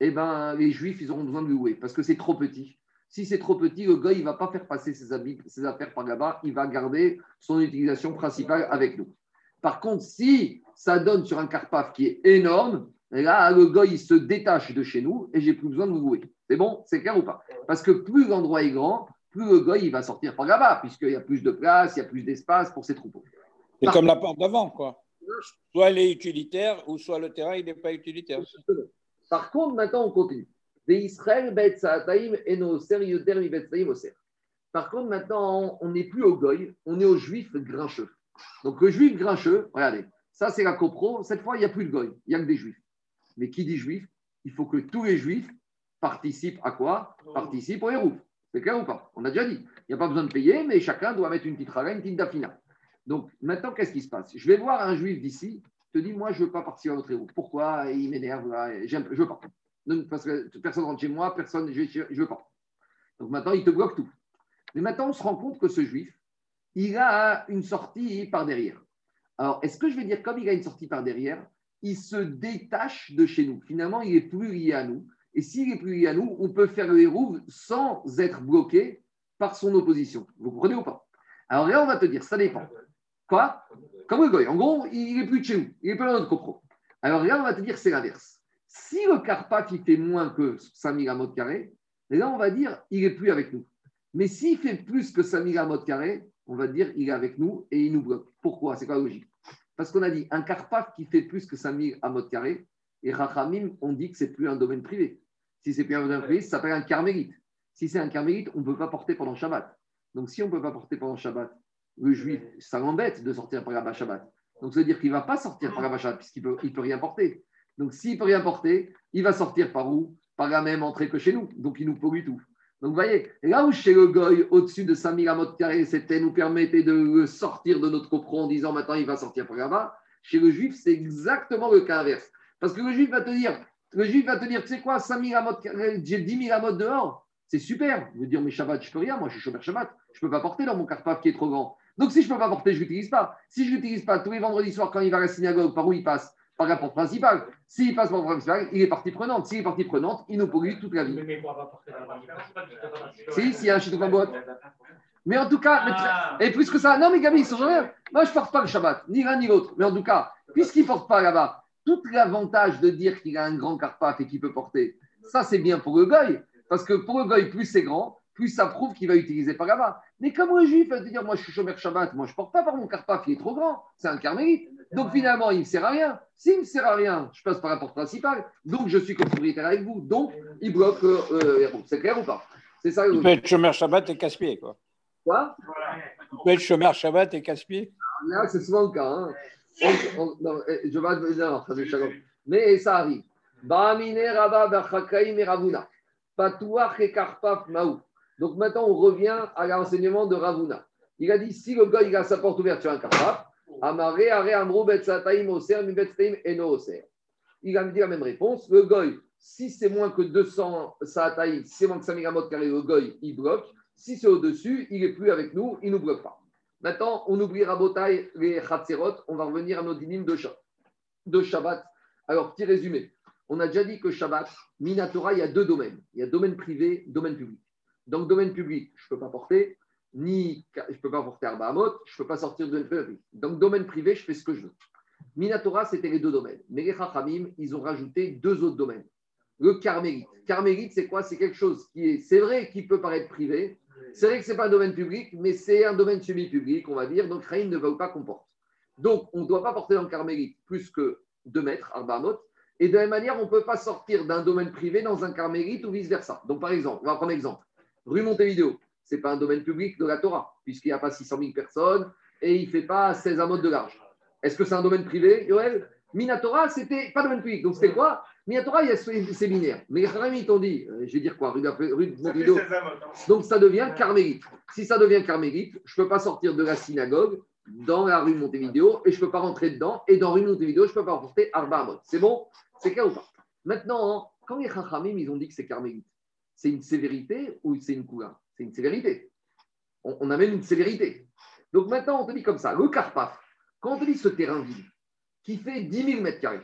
eh ben, les Juifs, ils auront besoin de louer parce que c'est trop petit. Si c'est trop petit, le gars, il ne va pas faire passer ses, habits, ses affaires par là-bas. Il va garder son utilisation principale avec nous. Par contre, si ça donne sur un Carpath qui est énorme, là, le gars, il se détache de chez nous et j'ai plus besoin de louer. C'est bon? C'est clair ou pas? Parce que plus l'endroit est grand, plus le gars, il va sortir par là-bas puisqu'il y a plus de place, il y a plus d'espace pour ses troupeaux. C'est par comme contre, la porte d'avant, quoi. Soit elle est utilitaire ou soit le terrain il n'est pas utilitaire. Par contre, maintenant on continue. Par contre, maintenant on n'est plus au goy, on est au juif grincheux. Donc le juif grincheux, regardez, ça c'est la copro. Cette fois il n'y a plus de goy, il n'y a que des juifs. Mais qui dit juif, il faut que tous les juifs participent à quoi? Participent au hérouf. C'est clair ou pas? On a déjà dit. Il n'y a pas besoin de payer, mais chacun doit mettre une petite ravaine, une petite dafina. Donc, maintenant, qu'est-ce qui se passe? Je vais voir un juif d'ici, te dis, moi, je ne veux pas participer à votre héros. Pourquoi? Il m'énerve, je ne veux pas. Donc, parce que personne rentre chez moi, personne, je ne veux pas. Donc, maintenant, il te bloque tout. Mais maintenant, on se rend compte que ce juif, il a une sortie par derrière. Alors, est-ce que je vais dire, comme il a une sortie par derrière, il se détache de chez nous? Finalement, il n'est plus lié à nous. Et s'il n'est plus lié à nous, on peut faire le héros sans être bloqué par son opposition. Vous comprenez ou pas? Alors là, on va te dire, ça dépend. Quoi? Comme le goy. En gros, il n'est plus de chez nous. Il n'est pas dans notre copro. Alors là, on va te dire c'est l'inverse. Si le Carpath il fait moins que cinq mille amot carrés, là, on va dire il n'est plus avec nous. Mais s'il fait plus que cinq mille amot carrés, on va dire il est avec nous et il nous bloque. Pourquoi? C'est quoi la logique? Parce qu'on a dit un Carpath qui fait plus que cinq mille amot carrés, et Rachamim, on dit que ce n'est plus un domaine privé. Si ce n'est plus un domaine privé, ça s'appelle un carmélite. Si c'est un carmélite, on ne peut pas porter pendant Shabbat. Donc si on ne peut pas porter pendant Shabbat, le juif, ça l'embête de sortir par là-bas Shabbat. Donc, ça veut dire qu'il ne va pas sortir par là-bas Shabbat puisqu'il ne peut, peut rien porter. Donc, s'il ne peut rien porter, il va sortir par où? Par la même entrée que chez nous. Donc, il nous pollue tout. Donc, vous voyez, là où chez le goy, au-dessus de cinq mille amot carrés, c'était nous permettait de le sortir de notre copro en disant maintenant, il va sortir par là-bas. Chez le juif, c'est exactement le cas inverse. Parce que le juif va te dire, le juif va te dire, tu sais quoi, cinq mille amot carrés, j'ai dix mille amot dehors, c'est super. Vous dire, mais Shabbat, je ne peux rien, moi, je suis chômeur Shabbat, je ne peux pas porter dans mon Carpath qui est trop grand. Donc, si je ne peux pas porter, je ne l'utilise pas. Si je ne l'utilise pas, tous les vendredis soirs, quand il va à la synagogue, par où il passe? Par la porte principale. S'il passe par la porte principale, il est partie prenante. S'il est partie prenante, il nous pollue toute la vie. Mais on ne va pas porter la porte. Si, s'il y a un chitouf en boîte. Mais en tout cas, ah. mais, et plus que ça, non, mais Gabi, ils sont jamais. Moi, je ne porte pas le Shabbat, ni l'un ni l'autre. Mais en tout cas, puisqu'il ne porte pas là-bas, tout l'avantage de dire qu'il a un grand Carpath et qu'il peut porter, ça, c'est bien pour le goy. Parce que pour le goy, plus c'est grand, plus ça prouve qu'il va utiliser par là-bas. Mais comme le juif va te dire, moi je suis chômeur Shabbat, moi je ne porte pas par mon Carpath, il est trop grand, c'est un carmélite. Donc finalement, il ne me sert à rien. S'il ne me sert à rien, je passe par la porte principale. Donc je suis copropriétaire avec vous. Donc il bloque euh, euh, les roues. C'est clair ou pas? C'est ça. Il peut être chômeur Shabbat et casse-pied, quoi. Quoi? Il peut être chômeur Shabbat et casse-pied. Là, c'est souvent le cas. Hein. On, on, non, je vais. Non, ça fait chacun. Mais ça arrive. Bahamine Rabba Barchakaïm et Ravuna. Patouach et Carpath Maou. Donc maintenant, on revient à l'enseignement de Rav Huna. Il a dit, si le gars il a sa porte ouverte sur un Carpath, Amaré, Aré, Amro, Betsataim, Oser, Mibetsataim, Eno, Oser. Il a dit la même réponse. Le goy, si c'est moins que deux cents sataïm, si c'est moins que cinq mille amot carrés, le goy, il bloque. Si c'est au-dessus, il n'est plus avec nous, il ne nous bloque pas. Maintenant, on oublie Rabotai, les Chatzerot, on va revenir à nos dynimes de Shabbat. Alors, petit résumé. On a déjà dit que Shabbat, Minatora, il y a deux domaines. Il y a domaine privé, domaine public. Dans le domaine public, je ne peux pas porter, ni je ne peux pas porter Arba Amot, je ne peux pas sortir de l'Éthiopie. Dans le domaine privé, je fais ce que je veux. Minatora, c'était les deux domaines. Mais les Chachamim, ils ont rajouté deux autres domaines. le carmélite. Carmélite, c'est quoi? C'est quelque chose qui est, c'est vrai, qui peut paraître privé. C'est vrai que ce n'est pas un domaine public, mais c'est un domaine semi-public, on va dire. Donc, Chaim ne va pas qu'on porte. Donc, on ne doit pas porter dans le carmélite plus que deux mètres, Arbanot. Et de la même manière, on ne peut pas sortir d'un domaine privé dans un carmélite ou vice-versa. Donc, par exemple, on va prendre l'exemple. Rue Montevideo, ce n'est pas un domaine public de la Torah, puisqu'il n'y a pas six cent mille personnes et il ne fait pas seize amotes de large. Est-ce que c'est un domaine privé, Yoel? Minatora, ce n'était pas domaine public. Donc, c'était quoi? Minatora, il y a ce séminaire. Mais les Kharamit ont dit, je vais dire quoi, rue de Montevideo. Donc, ça devient carmélite. Si ça devient carmélite, je ne peux pas sortir de la synagogue dans la rue Montevideo et je ne peux pas rentrer dedans. Et dans la rue Montevideo, je ne peux pas porter Arba Amot. C'est bon? C'est clair ou pas? Maintenant, quand les Khachamim, ils ont dit que c'est carmélite, c'est une sévérité ou c'est une coula? C'est une sévérité. On, on amène une sévérité. Donc maintenant, on te dit comme ça, le Karpaf, quand on te dit ce terrain vide, qui fait dix mille mètres carrés,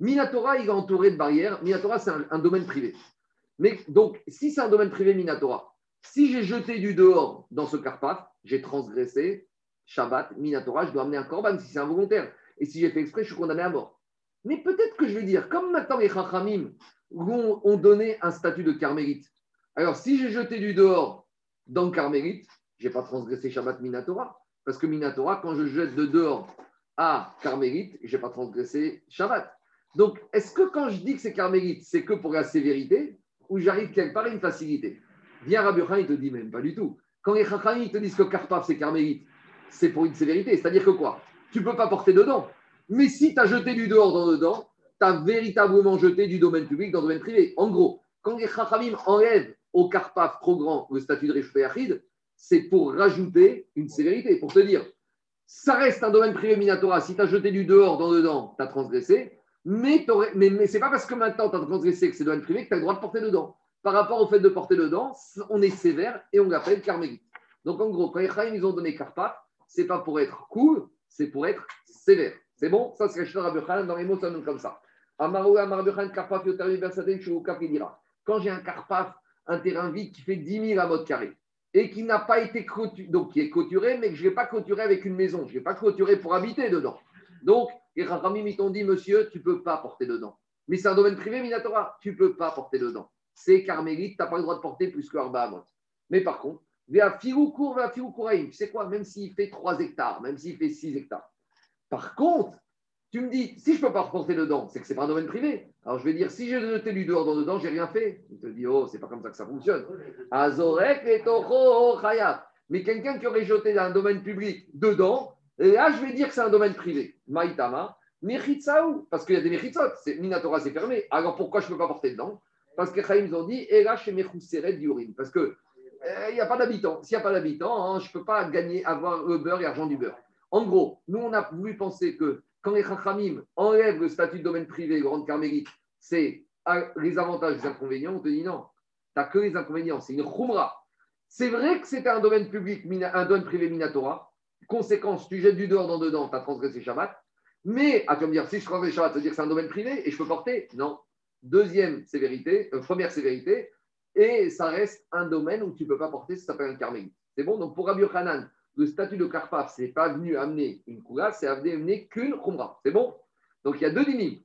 Minatora, il est entouré de barrières. Minatora, c'est un, un domaine privé. Mais donc, si c'est un domaine privé, Minatora, si j'ai jeté du dehors dans ce Karpaf, j'ai transgressé, Shabbat, Minatora, je dois amener un korban si c'est involontaire. Et si j'ai fait exprès, je suis condamné à mort. Mais peut-être que je vais dire, comme maintenant les Chachamim ont, ont donné un statut de carmélite, alors si j'ai jeté du dehors dans le carmélite, je n'ai pas transgressé Shabbat Minatora. Parce que Minatora, quand je jette de dehors à carmélite, je n'ai pas transgressé Shabbat. Donc, est-ce que quand je dis que c'est carmélite, c'est que pour la sévérité ou j'arrive quelque part à une facilité? Bien, Rabbi Yohanan, il te dit même pas du tout. Quand les Chachamim te disent que Karpaf, c'est carmélite, c'est pour une sévérité. C'est-à-dire que quoi? Tu ne peux pas porter dedans. Mais si tu as jeté du dehors dans dedans, tu as véritablement jeté du domaine public dans le domaine privé. En gros, quand les Chachamim enlèvent au Karpaf trop grand le statut de Réchoué Achid, c'est pour rajouter une sévérité, pour te dire, ça reste un domaine privé Minatora. Si tu as jeté du dehors dans dedans, tu as transgressé. Mais, mais, mais ce n'est pas parce que maintenant tu as transgressé que c'est domaine privé que tu as le droit de porter dedans. Par rapport au fait de porter dedans, on est sévère et on l'appelle carmélite. Donc en gros, quand les Chachamim ils ont donné Karpaf, ce n'est pas pour être cool, c'est pour être sévère. C'est bon, ça c'est Rabbi Hanan, dans les mots ça donne comme ça. Quand j'ai un Karpaf, un terrain vide qui fait dix mille amotes carrés et qui n'a pas été couturé, donc qui est couturé, mais que je ne l'ai pas couturé avec une maison, je ne l'ai pas couturé pour habiter dedans. Donc, les Rachamim ils t'ont dit, monsieur, tu ne peux pas porter dedans. Mais c'est un domaine privé, Minatora, tu ne peux pas porter dedans. C'est carmélite, tu n'as pas le droit de porter plus que Arba Amot. Mais par contre, tu sais quoi, même s'il fait trois hectares, même s'il fait six hectares. Par contre, tu me dis, si je ne peux pas reporter dedans, c'est que ce n'est pas un domaine privé. Alors, je vais dire, si j'ai jeté du dehors dans dedans, je n'ai rien fait. Il te dit, oh, ce n'est pas comme ça que ça fonctionne. Azorek et Toho Chayat. Mais quelqu'un qui aurait jeté dans un domaine public dedans, là, je vais dire que c'est un domaine privé. Maïtama, Mechitsaou. Parce qu'il y a des Mechitsot. Minatora, c'est fermé. Alors, pourquoi je ne peux pas porter dedans? Parce que Chaim nous ont dit, et là, chez Mechousseret d'Urim. Parce qu'il n'y a pas d'habitants. S'il n'y a pas d'habitants, hein, je ne peux pas gagner, avoir le beurre et l'argent du beurre. En gros, nous, on a voulu penser que quand les Chachamim enlèvent le statut de domaine privé, grande carmélite, c'est les avantages et les inconvénients. On te dit non, tu n'as que les inconvénients, c'est une khumra. C'est vrai que c'était un domaine public, un domaine privé Minatora. Conséquence, tu jettes du dehors dans dedans, tu as transgressé Shabbat. Mais, ah, tu vas me dire, si je transgresse Shabbat, ça veut dire que c'est un domaine privé et je peux porter? Non. Deuxième sévérité, euh, première sévérité, et ça reste un domaine où tu ne peux pas porter, ça s'appelle un carmélite. C'est bon? Donc pour Rabbi Yohanan, le statut de Karpaf, ce n'est pas venu amener une Kula, c'est venu amener qu'une Khumra. C'est bon? Donc, il y a deux dynimes.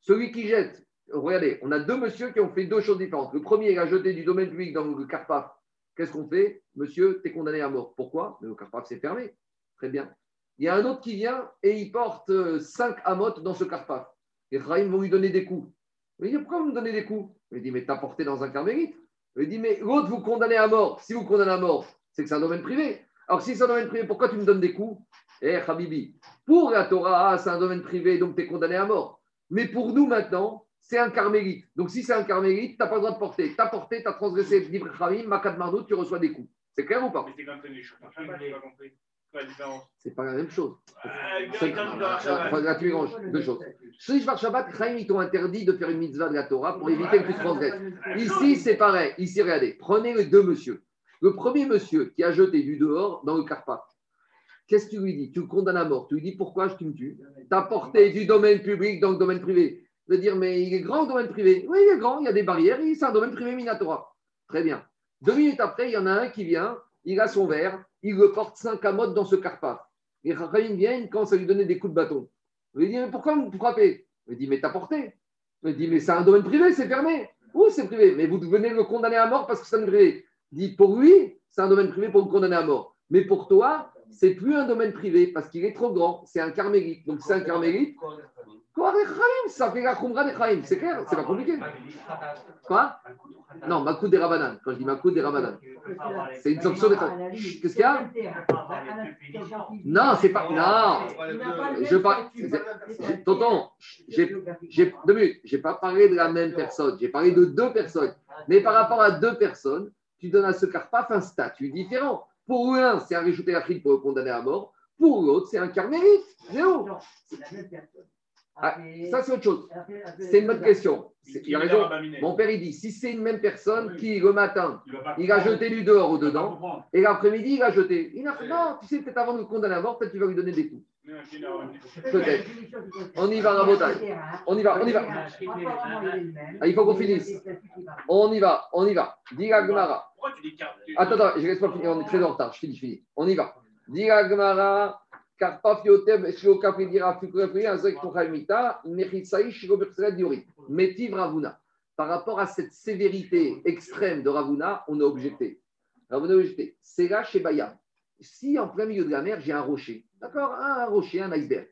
Celui qui jette, regardez, on a deux messieurs qui ont fait deux choses différentes. Le premier, il a jeté du domaine public dans le Karpaf. Qu'est-ce qu'on fait? Monsieur, tu es condamné à mort. Pourquoi? Mais le Karpaf, c'est fermé. Très bien. Il y a un autre qui vient et il porte cinq amotes dans ce Karpaf. Les Rahim vont lui donner des coups. Il dit, pourquoi vous me donnez des coups? Il dit, mais tu as porté dans un carmélite. Il dit, mais l'autre, vous condamnez à mort. Si vous condamnez à mort, c'est que c'est un domaine privé. Alors, si c'est un domaine privé, pourquoi tu me donnes des coups? Eh, Habibi, pour la Torah, c'est un domaine privé, donc tu es condamné à mort. Mais pour nous, maintenant, c'est un carmélite. Donc, si c'est un carmélite, tu n'as pas le droit de porter. Tu as porté, tu as transgressé l'Ibn Khamim, Makad Mardo, tu reçois des coups. C'est clair ou pas? C'est pas la même chose. Là, tu mélanges deux choses. Chez Shvar Shabbat, Chaim, ils t'ont interdit de faire une mitzvah de la Torah pour éviter que tu transgresses. Ici, c'est pareil. Ici, regardez, prenez les deux messieurs. Le premier monsieur qui a jeté du dehors dans le Karpaf, qu'est-ce que tu lui dis? Tu le condamnes à mort. Tu lui dis pourquoi tu me tues? Tu as porté du domaine public dans le domaine privé. De dire mais il est grand le domaine privé. Oui, il est grand, il y a des barrières, c'est un domaine privé Minatora. Très bien. Deux minutes après, il y en a un qui vient, il a son verre, il le porte cinq amotes dans ce Karpaf. Et Rachamim vient, il commence à lui donner des coups de bâton. Il lui dit mais pourquoi vous me frappez? Il lui dit mais t'as porté. Il lui dit mais c'est un domaine privé, c'est fermé. Vous, c'est privé, mais vous venez le condamner à mort parce que c'est un domaine privé. Dit, pour lui, c'est un domaine privé pour le condamner à mort. Mais pour toi, c'est plus un domaine privé parce qu'il est trop grand. C'est un carmélite. Donc, c'est un carmélite. Quoi, les Khalim, ça fait la Khumra des Khalim. C'est clair, c'est pas compliqué. Quoi ? Non, Makoud des Rabanan. Quand je dis Makoud des Rabanan, c'est une sanction des Khalim. Qu'est-ce qu'il y a ? Non, c'est pas. Non, je parle. Tonton, j'ai deux minutes. J'ai pas parlé de la même personne. J'ai parlé de deux personnes. Mais par rapport à deux personnes, tu donnes à ce Karpaf un statut différent. Pour l'un, c'est un réjouté d'Afrique pour le condamner à mort. Pour l'autre, c'est un carmélite. Zéro. Non, c'est la même personne. Ah, ça, c'est autre chose. C'est une bonne question. C'est, il a raison. Mon père, il dit, si c'est une même personne oui. qui, le matin, il a jeté du dehors ou dedans, et l'après-midi, il a jeté. Il a... Non, tu sais, peut-être avant de le condamner à mort, peut-être tu vas lui donner des coups. Peut-être. On y va, Rabotage. On y va, on y va. Ah, il faut qu'on finisse. On y va, on y va. Diga Gemara. Attends, attends, je laisse pas finir. On est très en retard. Je finis, je finis. On y va. Diga Gemara. Par rapport à cette sévérité extrême de Rav Huna, on a objecté. Rav Huna a objecté. C'est là chez Baya. Si en plein milieu de la mer, j'ai un rocher, d'accord, un rocher, un iceberg.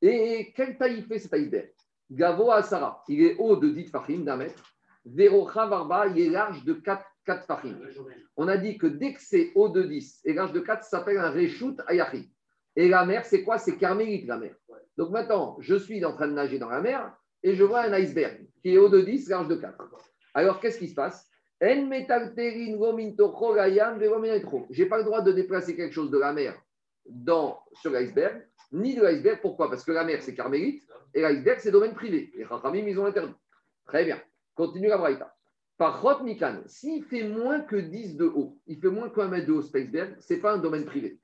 Et quelle taille il fait cet iceberg? Gavo Asara, il est haut de dix fachim, d'un mètre. Verocha Varba, il est large de quatre fachim. On a dit que dès que c'est haut de dix et large de quatre, ça s'appelle un reshout ayachi. Et la mer, c'est quoi? C'est carmélite, la mer. Donc maintenant, je suis en train de nager dans la mer et je vois un iceberg qui est haut de dix, large de quatre. Alors, qu'est-ce qui se passe? Je n'ai pas le droit de déplacer quelque chose de la mer dans, sur l'iceberg, ni de l'iceberg. Pourquoi? Parce que la mer, c'est carmélite et l'iceberg, c'est domaine privé. Les Chachamim, ils ont interdit. Très bien. Continue la braïta. Par Chot Mikan, s'il fait moins que dix de haut, il fait moins qu'un mètre de haut, cet iceberg, ce n'est pas un domaine privé.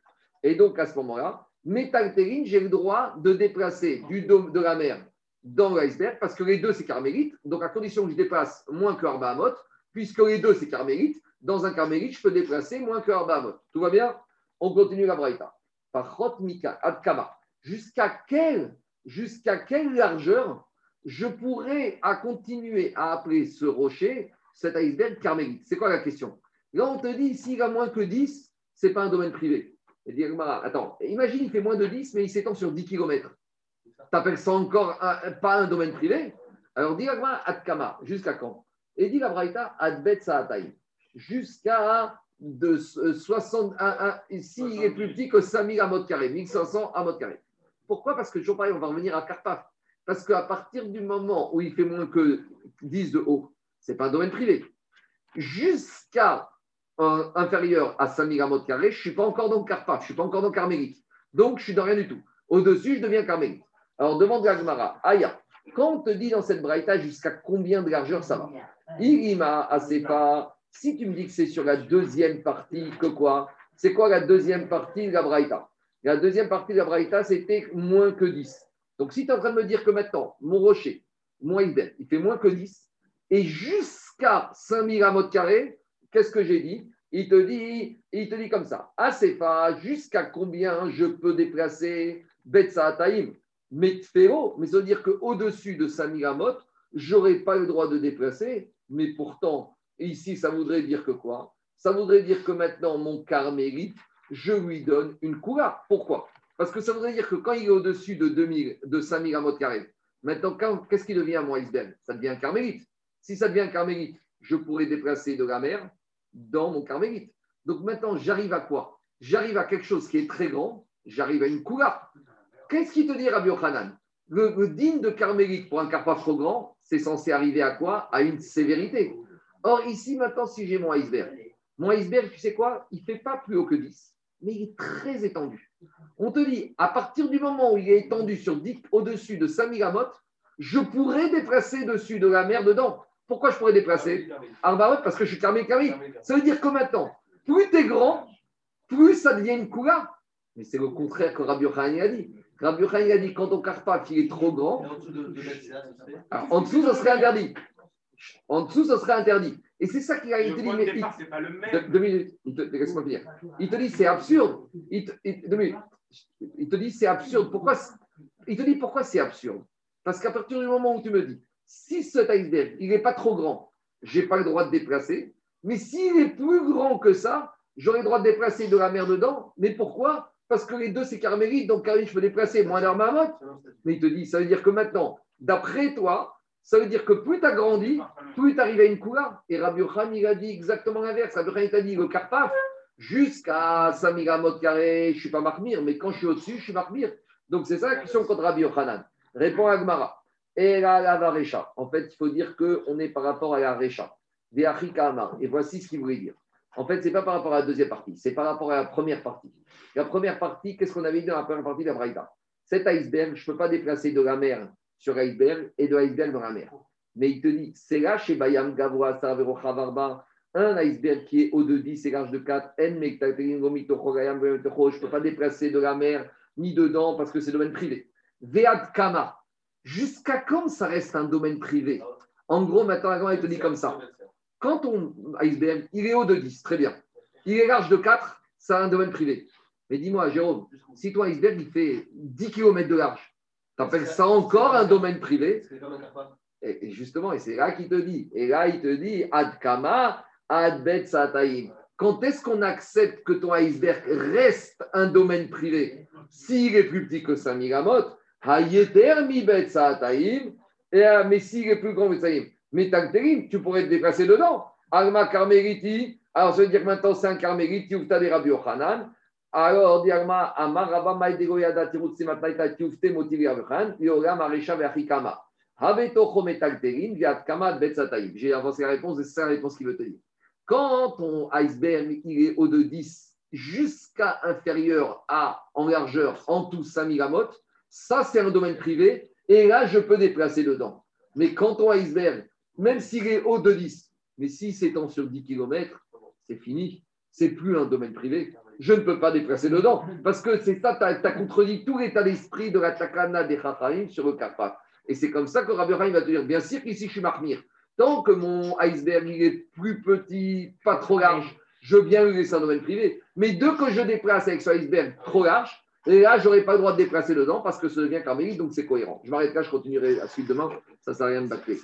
Et donc, à ce moment-là, métaltérine, j'ai le droit de déplacer du dôme de la mer dans l'iceberg, parce que les deux, c'est carmélite. Donc, à condition que je déplace moins que Arba Amot, puisque les deux, c'est carmélite, dans un carmélite, je peux déplacer moins que Arba Amot. Tout va bien? On continue la braïta. Par Chot Mika, Adkama. Jusqu'à quelle, jusqu'à quelle largeur je pourrais à continuer à appeler ce rocher, cet iceberg carmélite? C'est quoi la question? Là, on te dit, s'il a moins que dix, ce n'est pas un domaine privé. Attends, imagine, il fait moins de dix, mais il s'étend sur dix kilomètres. Tu appelles ça encore un, pas un domaine privé? Alors, dis Agma, Adkama, jusqu'à quand? Et dit la Braïta, Adbet Saataï, jusqu'à soixante et un. Ici, il est plus petit que cinq mille amot carrés, mille cinq cents amot carrés. Pourquoi? Parce que toujours pareil, on va revenir à Karpaf. Parce qu'à partir du moment où il fait moins que dix de haut, ce n'est pas un domaine privé. Jusqu'à Un, inférieur à cinq mille amot carrés, je ne suis pas encore dans le Karpaf, je ne suis pas encore dans le carmélite. Donc, je suis dans rien du tout. Au-dessus, je deviens carmélite. Alors, demande la Gemara, Aya, quand on te dit dans cette braïta jusqu'à combien de largeur ça va? Irima Asefa, si tu me dis que c'est sur la deuxième partie, que quoi? C'est quoi la deuxième partie de la braïta? La deuxième partie de la braïta, c'était moins que dix. Donc, si tu es en train de me dire que maintenant, mon rocher, mon iceberg, il fait moins que dix, et jusqu'à cinq mille amot carrés, qu'est-ce que j'ai dit? Il te dit, il te dit comme ça. Asefa, jusqu'à combien je peux déplacer Betsaataim? Metfero, mais ça veut dire qu'au-dessus de cinq mille amot, je n'aurais pas le droit de déplacer. Mais pourtant, ici, ça voudrait dire que quoi? Ça voudrait dire que maintenant, mon carmélite, je lui donne une coula. Pourquoi? Parce que ça voudrait dire que quand il est au-dessus de, de cinq mille amot carrés, maintenant, quand, qu'est-ce qu'il devient à mon iceberg? Ça devient un carmélite. Si ça devient un carmélite, je pourrais déplacer de la mer dans mon carmélite. Donc maintenant, j'arrive à quoi? J'arrive à quelque chose qui est très grand, j'arrive à une coula. Qu'est-ce qui te dit Rabbi Yohanan? Le, le digne de carmélite pour un Karpaf trop grand, c'est censé arriver à quoi? À une sévérité. Or ici, maintenant, si j'ai mon iceberg, mon iceberg, tu sais quoi? Il ne fait pas plus haut que dix, mais il est très étendu. On te dit, à partir du moment où il est étendu sur dix, au-dessus de cinq mille amot, je pourrais déplacer dessus de la mer dedans. Pourquoi je pourrais déplacer Arbaot? Parce que je suis carmélite. Ça veut dire que maintenant, plus tu es grand, plus ça devient une coula. Mais c'est le contraire que Rabbi Yohanan a dit. Rabbi Yohanan a dit quand on Karpaf, il est trop grand. En dessous, de, de alors, en dessous, ça serait interdit. En dessous, ça serait interdit. Et c'est ça qu'il a été dit. Mais départ, il, pas le même. Deux minutes. Laisse-moi finir. Il te dit c'est absurde. Il te, il, deux minutes. Il te dit c'est absurde. Pourquoi? Il te dit pourquoi c'est absurde? Parce qu'à partir du moment où tu me dis si cet iceberg, il n'est pas trop grand je n'ai pas le droit de déplacer. Mais s'il est plus grand que ça, j'aurai le droit de déplacer de la mer dedans. Mais pourquoi? Parce que les deux, c'est carmélite. Donc, carmélite, je peux déplacer moins d'un mammouth. Mais il te dit, ça veut dire que maintenant, d'après toi, ça veut dire que plus tu as grandi, plus tu arrives à une coula. Et Rabbi Yohanan, il a dit exactement l'inverse. Rabbi Yohanan, il t'a dit, le karpaf, jusqu'à cinq mille mètres carrés, je ne suis pas marmire. Mais quand je suis au-dessus, je suis marmire. Donc, c'est ça la question contre Rabbi Yohanan. Répond à Agmara. Et là, la varecha. En fait, il faut dire qu'on est par rapport à la recha. Des achika amar. Et voici ce qu'il voulait dire. En fait, ce n'est pas par rapport à la deuxième partie, c'est par rapport à la première partie. La première partie, qu'est-ce qu'on avait dit dans la première partie de la Braïda ? Cet iceberg, je ne peux pas déplacer de la mer sur l'iceberg et de l'iceberg dans la mer. Mais il te dit, c'est là chez Bayam Gavra, Savero Chavarba, un iceberg qui est haut de dix et large de quatre, je ne peux pas déplacer de la mer ni dedans parce que c'est domaine privé. Vead Kama, jusqu'à quand ça reste un domaine privé ? En gros, maintenant, il te dit comme ça. Quand ton iceberg, il est haut de dix, très bien. Il est large de quatre, ça a un domaine privé. Mais dis-moi, Jérôme, si ton iceberg, il fait dix kilomètres de large, t'appelles ça encore un domaine privé? Et justement, et c'est là qu'il te dit. Et là, il te dit, ad kama, ad bet sataïm. Quand est-ce qu'on accepte que ton iceberg reste un domaine privé? S'il est plus petit que cinq mille amotes, hayeter mi bet sataïm, mais s'il est plus grand que sataïm. Mais Tangterim, tu pourrais te déplacer dedans. Alma Carmeliti, alors ça veut dire que maintenant c'est un Carmeliti, Yufta de Rabbi Yohanan. Alors, dit Alma, Amar, Rabba, Maïdego, Yada, Tirut, Sematnaïta, Yufte, Motivi, Rabbi Yohanan, Yoga, Marécha, Verhikama. Habeto, Chome, Tangterim, Viat, Kama, Betsataïm. J'ai avancé la réponse et c'est ça la réponse qu'il veut te dire. Quand ton iceberg, il est haut de dix, jusqu'à inférieur à, en largeur, en tout, cinq mille amotes, ça c'est un domaine privé et là je peux déplacer dedans. Mais quand ton iceberg, même s'il est haut de dix, mais s'il s'étend sur dix kilomètres, c'est fini. C'est plus un domaine privé. Je ne peux pas déplacer dedans. Parce que c'est ça, tu as contredit tout l'état d'esprit de la Tchakana des Chacharim sur le Kappa. Et c'est comme ça que Rabbi Hanan va te dire, bien sûr qu'ici je suis marmire. Tant que mon iceberg il est plus petit, pas trop large, je veux bien lui laisser un domaine privé. Mais dès que je déplace avec ce iceberg trop large, et là, je n'aurai pas le droit de déplacer dedans parce que ça devient carmélite, donc c'est cohérent. Je m'arrête là, je continuerai à suivre demain. Ça ne sert à rien de bâcler.